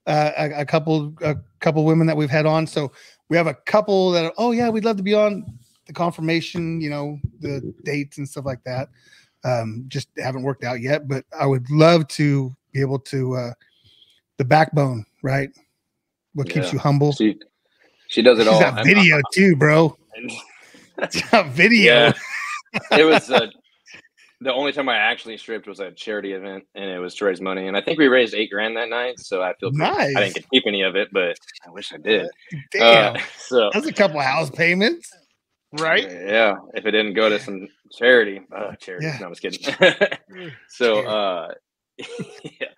Uh, a, a couple, a couple women that we've had on. So we have a couple that are, oh yeah, we'd love to be on. The confirmation, you know, the dates and stuff like that. Um, just haven't worked out yet, but I would love to be able to, uh, the backbone, right? What keeps yeah. you humble. She, she does it She's all. Got video I'm, I'm, too, bro. It's got video. Yeah. It was uh, the only time I actually stripped was at a charity event, and it was to raise money. And I think we raised eight grand that night. So I feel nice. Pretty, I didn't get to keep any of it, but I wish I did. Damn. Uh, so that's a couple of house payments. Right? Yeah. If it didn't go to some charity, uh, charity. Yeah. No, I was kidding. So, uh, yeah.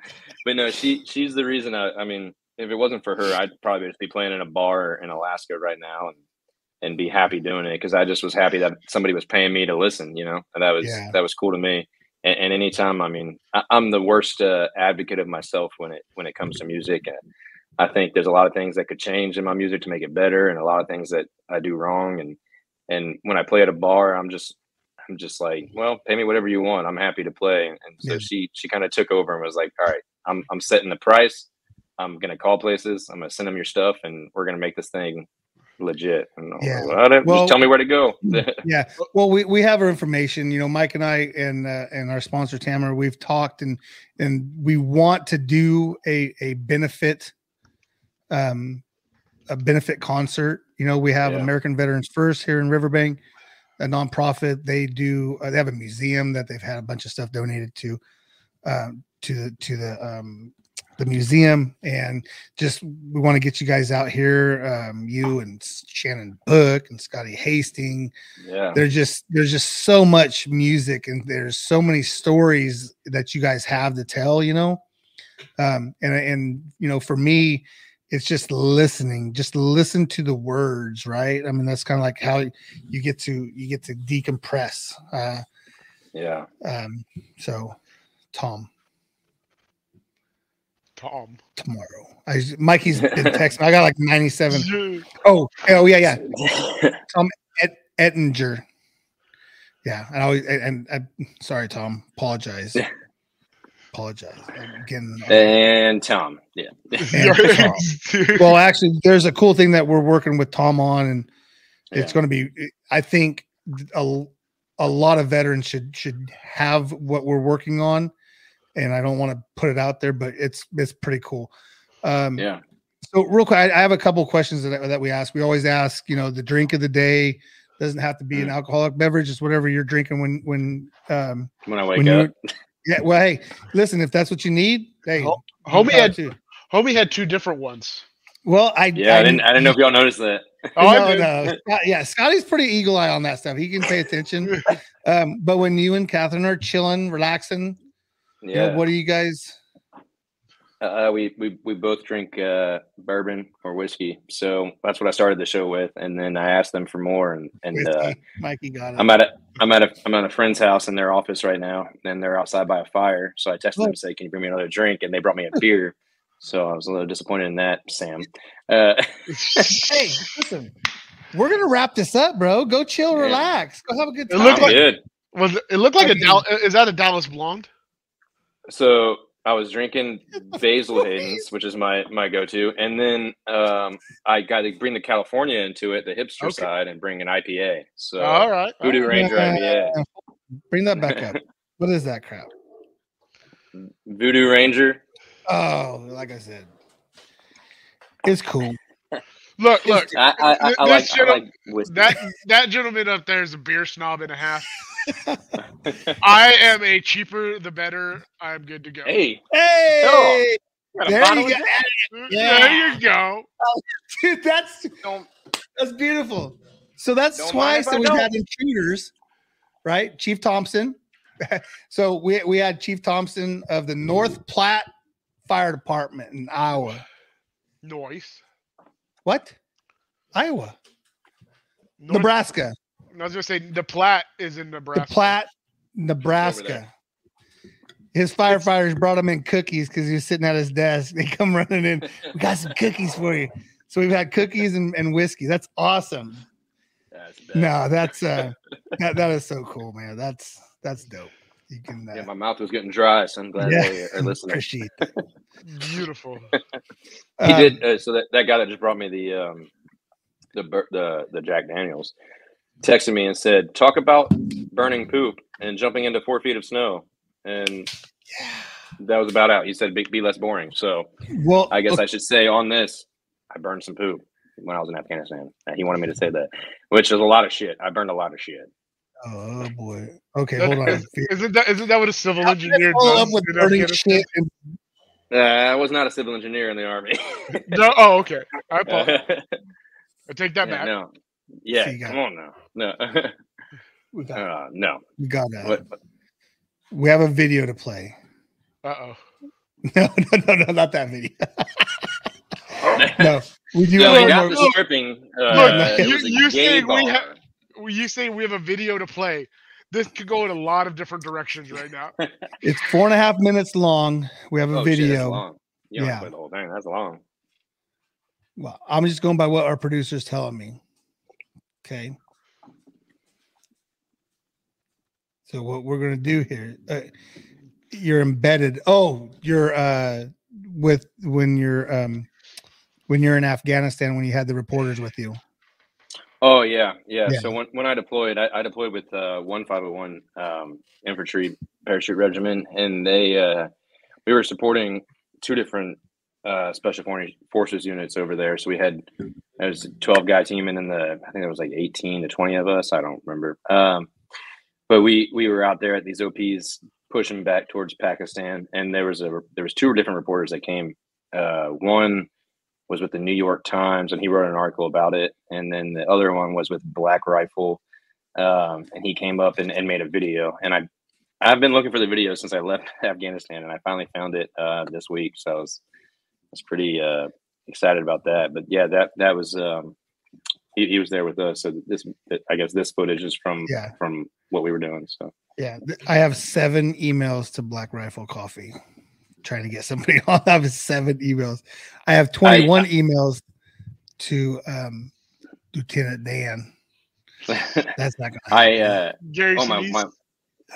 But no, she she's the reason. I, I mean, if it wasn't for her, I'd probably just be playing in a bar in Alaska right now and, and be happy doing it because I just was happy that somebody was paying me to listen. You know, and that was yeah. that was cool to me. And, and anytime, I mean, I, I'm the worst uh, advocate of myself when it when it comes to music. And I think there's a lot of things that could change in my music to make it better, and a lot of things that I do wrong. And And when I play at a bar, I'm just, I'm just like, well, pay me whatever you want. I'm happy to play. And so yeah. she, she kind of took over and was like, all right, I'm, I'm setting the price. I'm going to call places. I'm going to send them your stuff and we're going to make this thing legit. And yeah. like, well, just tell me where to go. Yeah. Well, we, we have our information, you know, Mike and I, and, uh, and our sponsor Tamara, we've talked and, and we want to do a, a benefit, um, a benefit concert. You know, we have yeah. American Veterans First here in Riverbank, a nonprofit. They do, uh, they have a museum that they've had a bunch of stuff donated to, um, to the, to the, um, the museum. And just, we want to get you guys out here. Um, you and Shannon Book and Scotty Hastings. Yeah. They're just, there's just so much music and there's so many stories that you guys have to tell, you know? Um, and, and, you know, for me, it's just listening, just listen to the words. Right. I mean, that's kind of like how you get to, you get to decompress. Uh, yeah. Um, so Tom, Tom tomorrow, I, Mikey's been texting. I got like ninety-seven. Oh, oh yeah. Yeah. Tom Et- Ettinger. Yeah. And I always, and I, I, sorry, Tom, apologize. Apologize again, and Tom. Yeah. And Tom. Well, actually, there's a cool thing that we're working with Tom on, and it's yeah. going to be. I think a, a lot of veterans should should have what we're working on, and I don't want to put it out there, but it's it's pretty cool. Um, yeah. So real quick, I, I have a couple questions that that we ask. We always ask, you know, the drink of the day. Doesn't have to be an alcoholic beverage. It's whatever you're drinking when when um, when I wake when up. Yeah, well, hey, listen, if that's what you need, hey. Oh, homie had two. Homie had two different ones. Well, I yeah, I, I didn't I didn't know if y'all noticed that. Oh, no, no. Scott, yeah, Scotty's pretty eagle eye on that stuff. He can pay attention. um, but when you and Catherine are chilling, relaxing, yeah, you know, what are you guys? Uh, we we we both drink uh, bourbon or whiskey, so that's what I started the show with, and then I asked them for more. And and uh, Mikey got it. I'm at a I'm at a I'm at a friend's house in their office right now, and they're outside by a fire. So I texted oh. them and said, "Can you bring me another drink?" And they brought me a beer. So I was a little disappointed in that, Sam. Uh, hey, listen, we're gonna wrap this up, bro. Go chill, yeah. relax, go have a good time. It looked like it, was, it looked like I mean, a Dal- is that a Dallas Blonde? So. I was drinking Basil Hayden's, which is my, my go-to. And then um, I got to bring the California into it, the hipster okay. side, and bring an I P A. So all right. Voodoo right. Ranger uh, I P A. Bring that back up. What is that crap? Voodoo Ranger. Oh, like I said. It's cool. Look, look. I, I, I, I, like, I like whiskey. That, that gentleman up there is a beer snob and a half. I am a cheaper the better. I'm good to go. Hey, hey, oh, there, you go. Yeah. there you go. Oh, dude, that's don't, that's beautiful. So that's don't twice that we've had intruders, right? Chief Thompson. So we we had Chief Thompson of the North Platte Fire Department in Iowa. Noise. What? Iowa. North- Nebraska. I was going to say the Platte is in Nebraska. The Platte, Nebraska. His firefighters brought him in cookies because he was sitting at his desk. They come running in. We got some cookies for you. So we've had cookies and, and whiskey. That's awesome. That's no, that's uh, that, that is so cool, man. That's that's dope. You can. Uh, yeah, my mouth was getting dry, so I'm glad yeah, they are listening. Appreciate that. Beautiful. He um, did. Uh, so that, that guy that just brought me the um, the the the Jack Daniels texted me and said, "Talk about burning poop and jumping into four feet of snow." And yeah, that was about out. He said, be, be less boring. So well, I guess okay. I should say on this, I burned some poop when I was in Afghanistan. And he wanted me to say that, which is a lot of shit. I burned a lot of shit. Oh, boy. Okay, hold on. Is, isn't, that, isn't that what a civil How engineer does? Up with burning shit and- uh, I was not a civil engineer in the Army. No, oh, okay. I apologize. I take that yeah, back. No. Yeah, so come it. on now. No. we got uh, it. No. We got that. What, we have a video to play. Uh-oh. No, no, no, no, not that video. No. We do no, have the stripping. Uh, Look, you, you say we have you say we have a video to play. This could go in a lot of different directions right now. It's four and a half minutes long. We have a oh, video. Shit, that's long. You don't yeah. play the whole thing. That's long. Well, I'm just going by what our producer's telling me. Okay. So what we're going to do here, uh, you're embedded. Oh, you're uh, with when you're um, when you're in Afghanistan, when you had the reporters with you. Oh, yeah. Yeah. yeah. So when, when I deployed, I, I deployed with uh, one five oh one um, Infantry Parachute Regiment. And they uh, we were supporting two different uh, special forces units over there. So we had there was a twelve guy team. And then the I think there was like eighteen to twenty of us. I don't remember. Um, But we, we were out there at these O Ps pushing back towards Pakistan, and there was a there was two different reporters that came. Uh, one was with the New York Times, and he wrote an article about it, and then the other one was with Black Rifle, um, and he came up and, and made a video. And I I've been looking for the video since I left Afghanistan, and I finally found it uh, this week. So I was I was pretty uh, excited about that. But yeah, that that was um, he, he was there with us. So this I guess this footage is from yeah. from. what we were doing. So yeah, I have seven emails to Black Rifle Coffee trying to get somebody on. I have seven emails. I have twenty-one I, I, emails to um Lieutenant Dan. That's not gonna I uh Gary oh, my, my,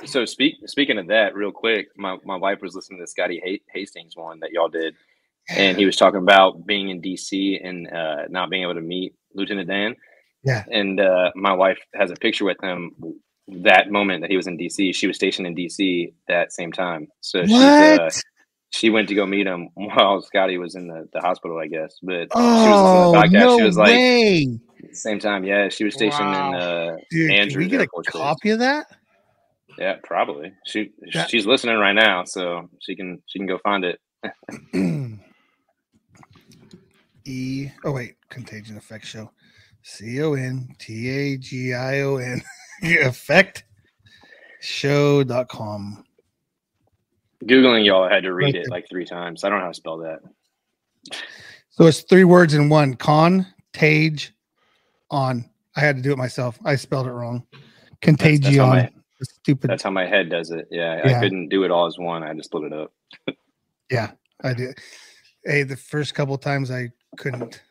so speak speaking of that real quick, my, my wife was listening to the Scotty Hastings one that y'all did, and he was talking about being in D C and uh not being able to meet Lieutenant Dan. Yeah. And uh my wife has a picture with him that moment that he was in D C. She was stationed in D C that same time. So she, uh, she went to go meet him while Scotty was in the, the hospital, I guess. But oh, she was no she was like way. Same time, yeah. She was stationed wow. in uh Dude, Andrews. Can we get a Air Force copy Base. Of that? Yeah, probably. She that- she's listening right now, so she can she can go find it. e oh wait, Contagion Effect Show. C O N T A G I O N effect show dot com. Googling y'all, I had to read it like three times. I don't know how to spell that. So it's three words in one. Contage on. I had to do it myself. I spelled it wrong. Contagion. That's, that's, that's stupid. That's how my head does it. Yeah, yeah. I couldn't do it all as one. I had to split it up. Yeah, I did. Hey, the first couple times I couldn't.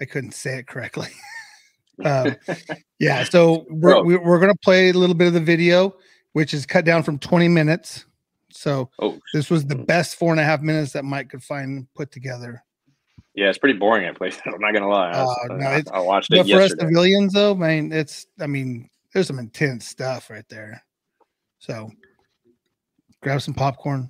I couldn't say it correctly. um, yeah, so we're we're gonna play a little bit of the video, which is cut down from twenty minutes. So oh. this was the best four and a half minutes that Mike could find and put together. Yeah, it's pretty boring at places. I'm not gonna lie. I, was, uh, no, I, I watched it. But yesterday. For us civilians, though, man, it's I mean, there's some intense stuff right there. So grab some popcorn.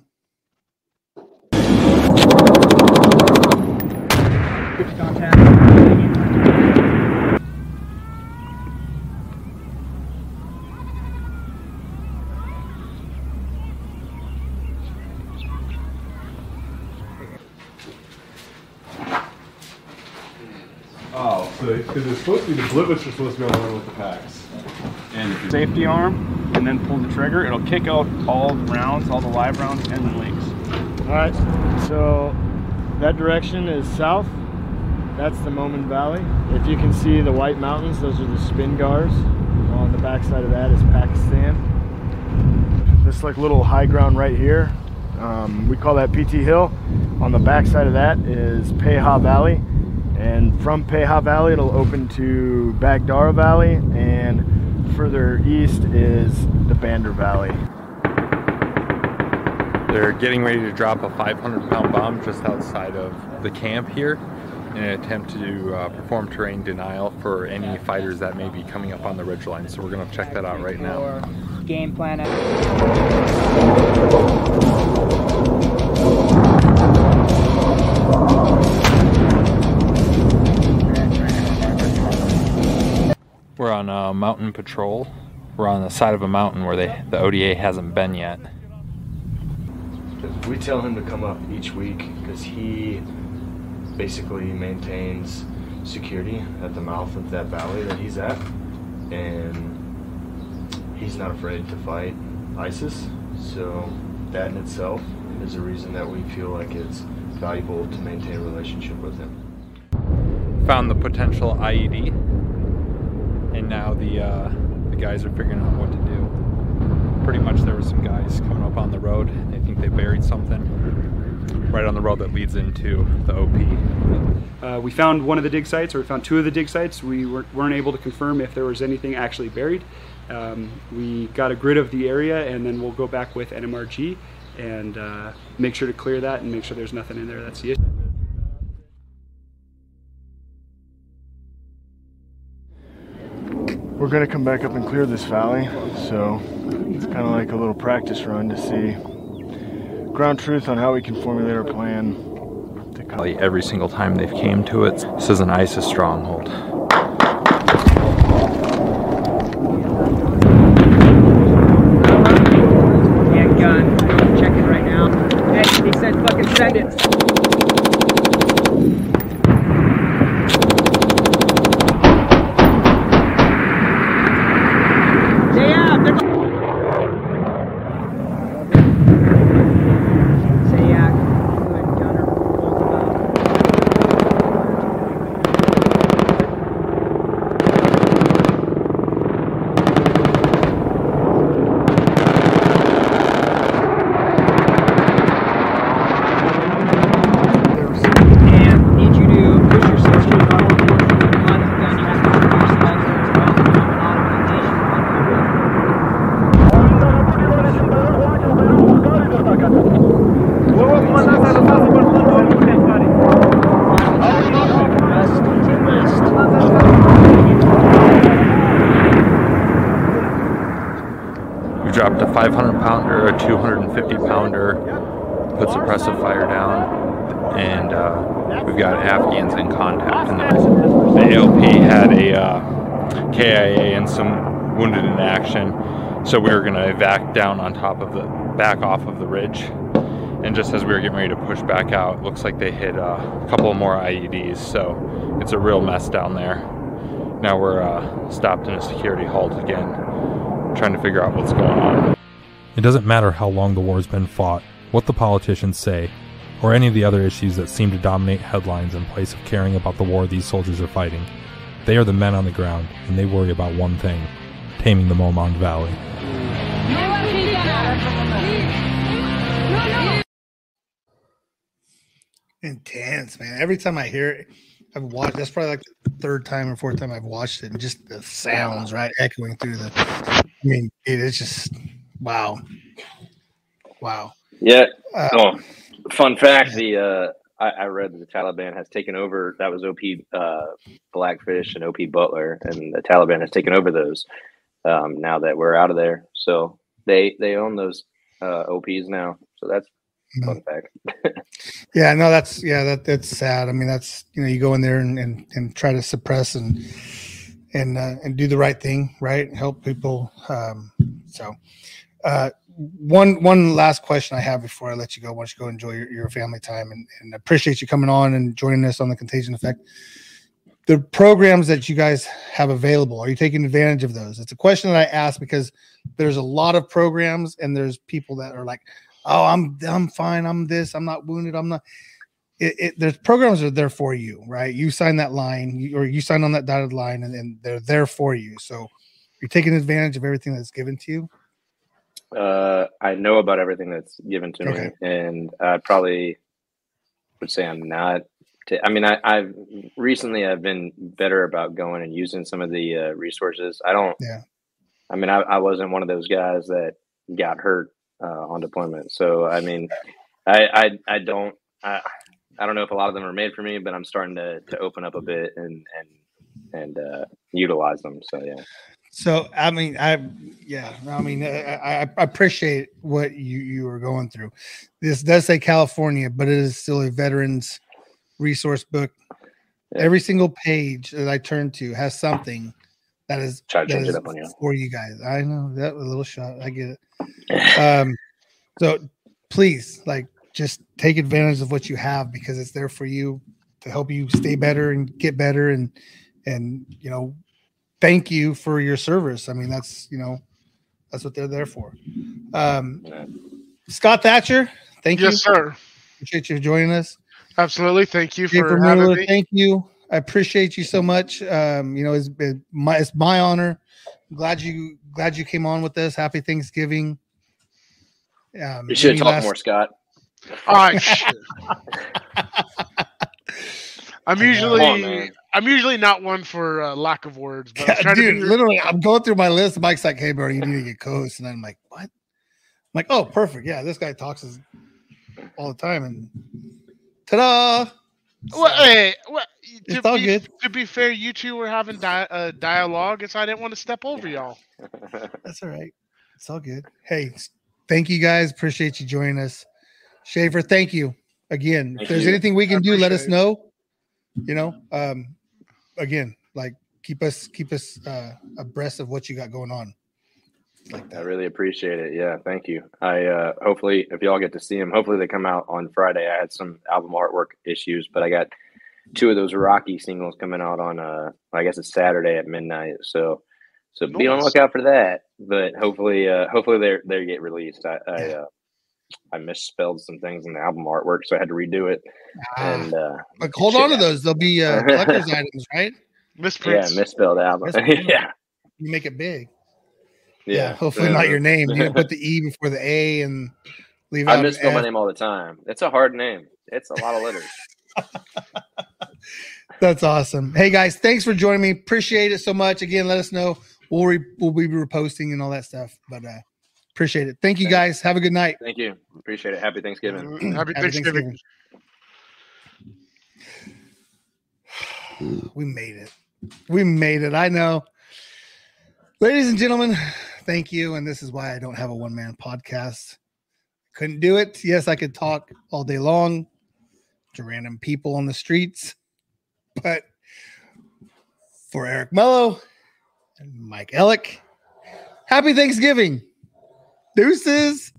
Because it's supposed to be the blippets are supposed to go along with the packs. And safety arm, and then pull the trigger. It'll kick out all the rounds, all the live rounds, and the leaks. All right. So that direction is south. That's the Mohmand Valley. If you can see the White Mountains, those are the Spingars. On the backside of that is Pakistan. This like little high ground right here, um, we call that P T Hill. On the backside of that is Peha Valley, and from Peha Valley it'll open to Bagdara Valley, and further east is the Bandar Valley. They're getting ready to drop a five hundred pound bomb just outside of the camp here in an attempt to uh, perform terrain denial for any fighters that may be coming up on the ridgeline. So we're going to check that out right now. Game plan. We're on a uh, mountain patrol. We're on the side of a mountain where they, the O D A hasn't been yet. We tell him to come up each week because he basically maintains security at the mouth of that valley that he's at, and he's not afraid to fight ISIS, so that in itself is a reason that we feel like it's valuable to maintain a relationship with him. Found the potential I E D, and now the, uh, the guys are figuring out what to do. Pretty much there were some guys coming up on the road, they think they buried something right on the road that leads into the O P. Uh, we found one of the dig sites, or we found two of the dig sites. We were, weren't able to confirm if there was anything actually buried. Um, we got a grid of the area, and then we'll go back with N M R G and uh, make sure to clear that and make sure there's nothing in there that's the issue. We're gonna come back up and clear this valley, so it's kind of like a little practice run to see ground truth on how we can formulate our plan. To every single time they've came to it, this is an ISIS stronghold. Yeah, gun. Checking right now. Hey, he said fucking send it. Stay out. They're five hundred pounder, a two hundred fifty pounder, put suppressive fire down, and uh, we've got Afghans in contact. And the, the A L P had a uh, K I A and some wounded in action, so we were going to evac down on top of the, back off of the ridge. And just as we were getting ready to push back out, it looks like they hit uh, a couple more I E Ds, so it's a real mess down there. Now we're uh, stopped in a security halt again, trying to figure out what's going on. It doesn't matter how long the war has been fought, what the politicians say, or any of the other issues that seem to dominate headlines in place of caring about the war these soldiers are fighting. They are the men on the ground, and they worry about one thing: taming the Mohmand Valley. Intense, man. Every time I hear it, I've watched, that's probably like the third time or fourth time I've watched it, and just the sounds, right, echoing through the, I mean, it is just... Wow. Wow. Yeah. Uh, oh, fun fact, the uh, I, I read that the Taliban has taken over. That was O P uh, Blackfish and O P Butler, and the Taliban has taken over those um, now that we're out of there. So they they own those uh, O Ps now. So that's a fun fact. yeah, no, that's, yeah, that that's sad. I mean, that's, you know, you go in there and, and, and try to suppress and, and, uh, and do the right thing, right? Help people. Um, so. Uh, one one last question I have before I let you go. Why don't you go enjoy your, your family time, and, and appreciate you coming on and joining us on the Contagion Effect. The programs that you guys have available, are you taking advantage of those? It's a question that I ask because there's a lot of programs, and there's people that are like, "Oh, I'm I'm fine. I'm this. I'm not wounded. I'm not." It, it, there's programs that are there for you, right? You sign that line, you, or you sign on that dotted line, and, and they're there for you. So. You're taking advantage of everything that's given to you? Uh, I know about everything that's given to okay. me, and I probably would say I'm not. T- I mean, I, I've recently I've been better about going and using some of the uh, resources. I don't. Yeah. I mean, I, I wasn't one of those guys that got hurt uh, on deployment. So I mean, I I, I don't I, I don't know if a lot of them are made for me, but I'm starting to to open up a bit and and and uh, utilize them. So yeah. So, I mean, I, yeah, I mean, I, I appreciate what you, you were going through. This does say California, but it is still a veterans resource book. Yeah. Every single page that I turn to has something that is, that is up on you. For you guys. I know that was a little shot. I get it. Um, so please, like, just take advantage of what you have, because it's there for you to help you stay better and get better. And, and, you know, thank you for your service. I mean, that's, you know, that's what they're there for. Um, Scott Thatcher, thank you. Yes, sir. Appreciate you joining us. Absolutely. Thank you Schaefer for Mueller, having me. Thank you. I appreciate you so much. Um, you know, it's been my, it's my honor. I'm glad you, glad you came on with us. Happy Thanksgiving. Um, you should have talked last... more, Scott. All right. I'm usually, on, I'm usually not one for uh, lack of words, but I'm dude, to be- literally, I'm going through my list. Mike's like, "Hey, bro, you need to get coached," and I'm like, "What?" I'm like, "Oh, perfect. Yeah, this guy talks his- all the time." And ta-da! So, well, hey, well, to it's all be, good. To be fair, you two were having di- uh, dialogue, and so I didn't want to step over y'all. That's all right. It's all good. Hey, thank you guys. Appreciate you joining us, Schaefer. Thank you again. Thank if there's you. anything we can I do, let us know. It. You know, um, again, like keep us keep us uh, abreast of what you got going on. Like that. I really appreciate it. Yeah, thank you. I uh, hopefully, if y'all get to see them, hopefully they come out on Friday. I had some album artwork issues, but I got two of those Rocky singles coming out on uh, I guess it's Saturday at midnight. So, so nice. Be on the lookout for that. But hopefully, uh, hopefully they they get released. I I, uh, I misspelled some things in the album artwork, so I had to redo it. Ah, and uh, like hold on to those; they'll be uh, collector's items, right? Misprints. Yeah, misspelled album. Yeah, you make it big. Yeah, yeah hopefully uh, not your name. You put the E before the A and leave. I out misspell my name all the time. It's a hard name. It's a lot of letters. That's awesome. Hey guys, thanks for joining me. Appreciate it so much. Again, let us know. We'll re- we'll be reposting and all that stuff, but. uh Appreciate it. Thank you, guys. Have a good night. Thank you. Appreciate it. Happy Thanksgiving. Happy, Happy Thanksgiving. Thanksgiving. We made it. We made it. I know. Ladies and gentlemen, thank you. And this is why I don't have a one-man podcast. Couldn't do it. Yes, I could talk all day long to random people on the streets. But for Eric Mello and Mike Ellick, happy Thanksgiving. Deuces.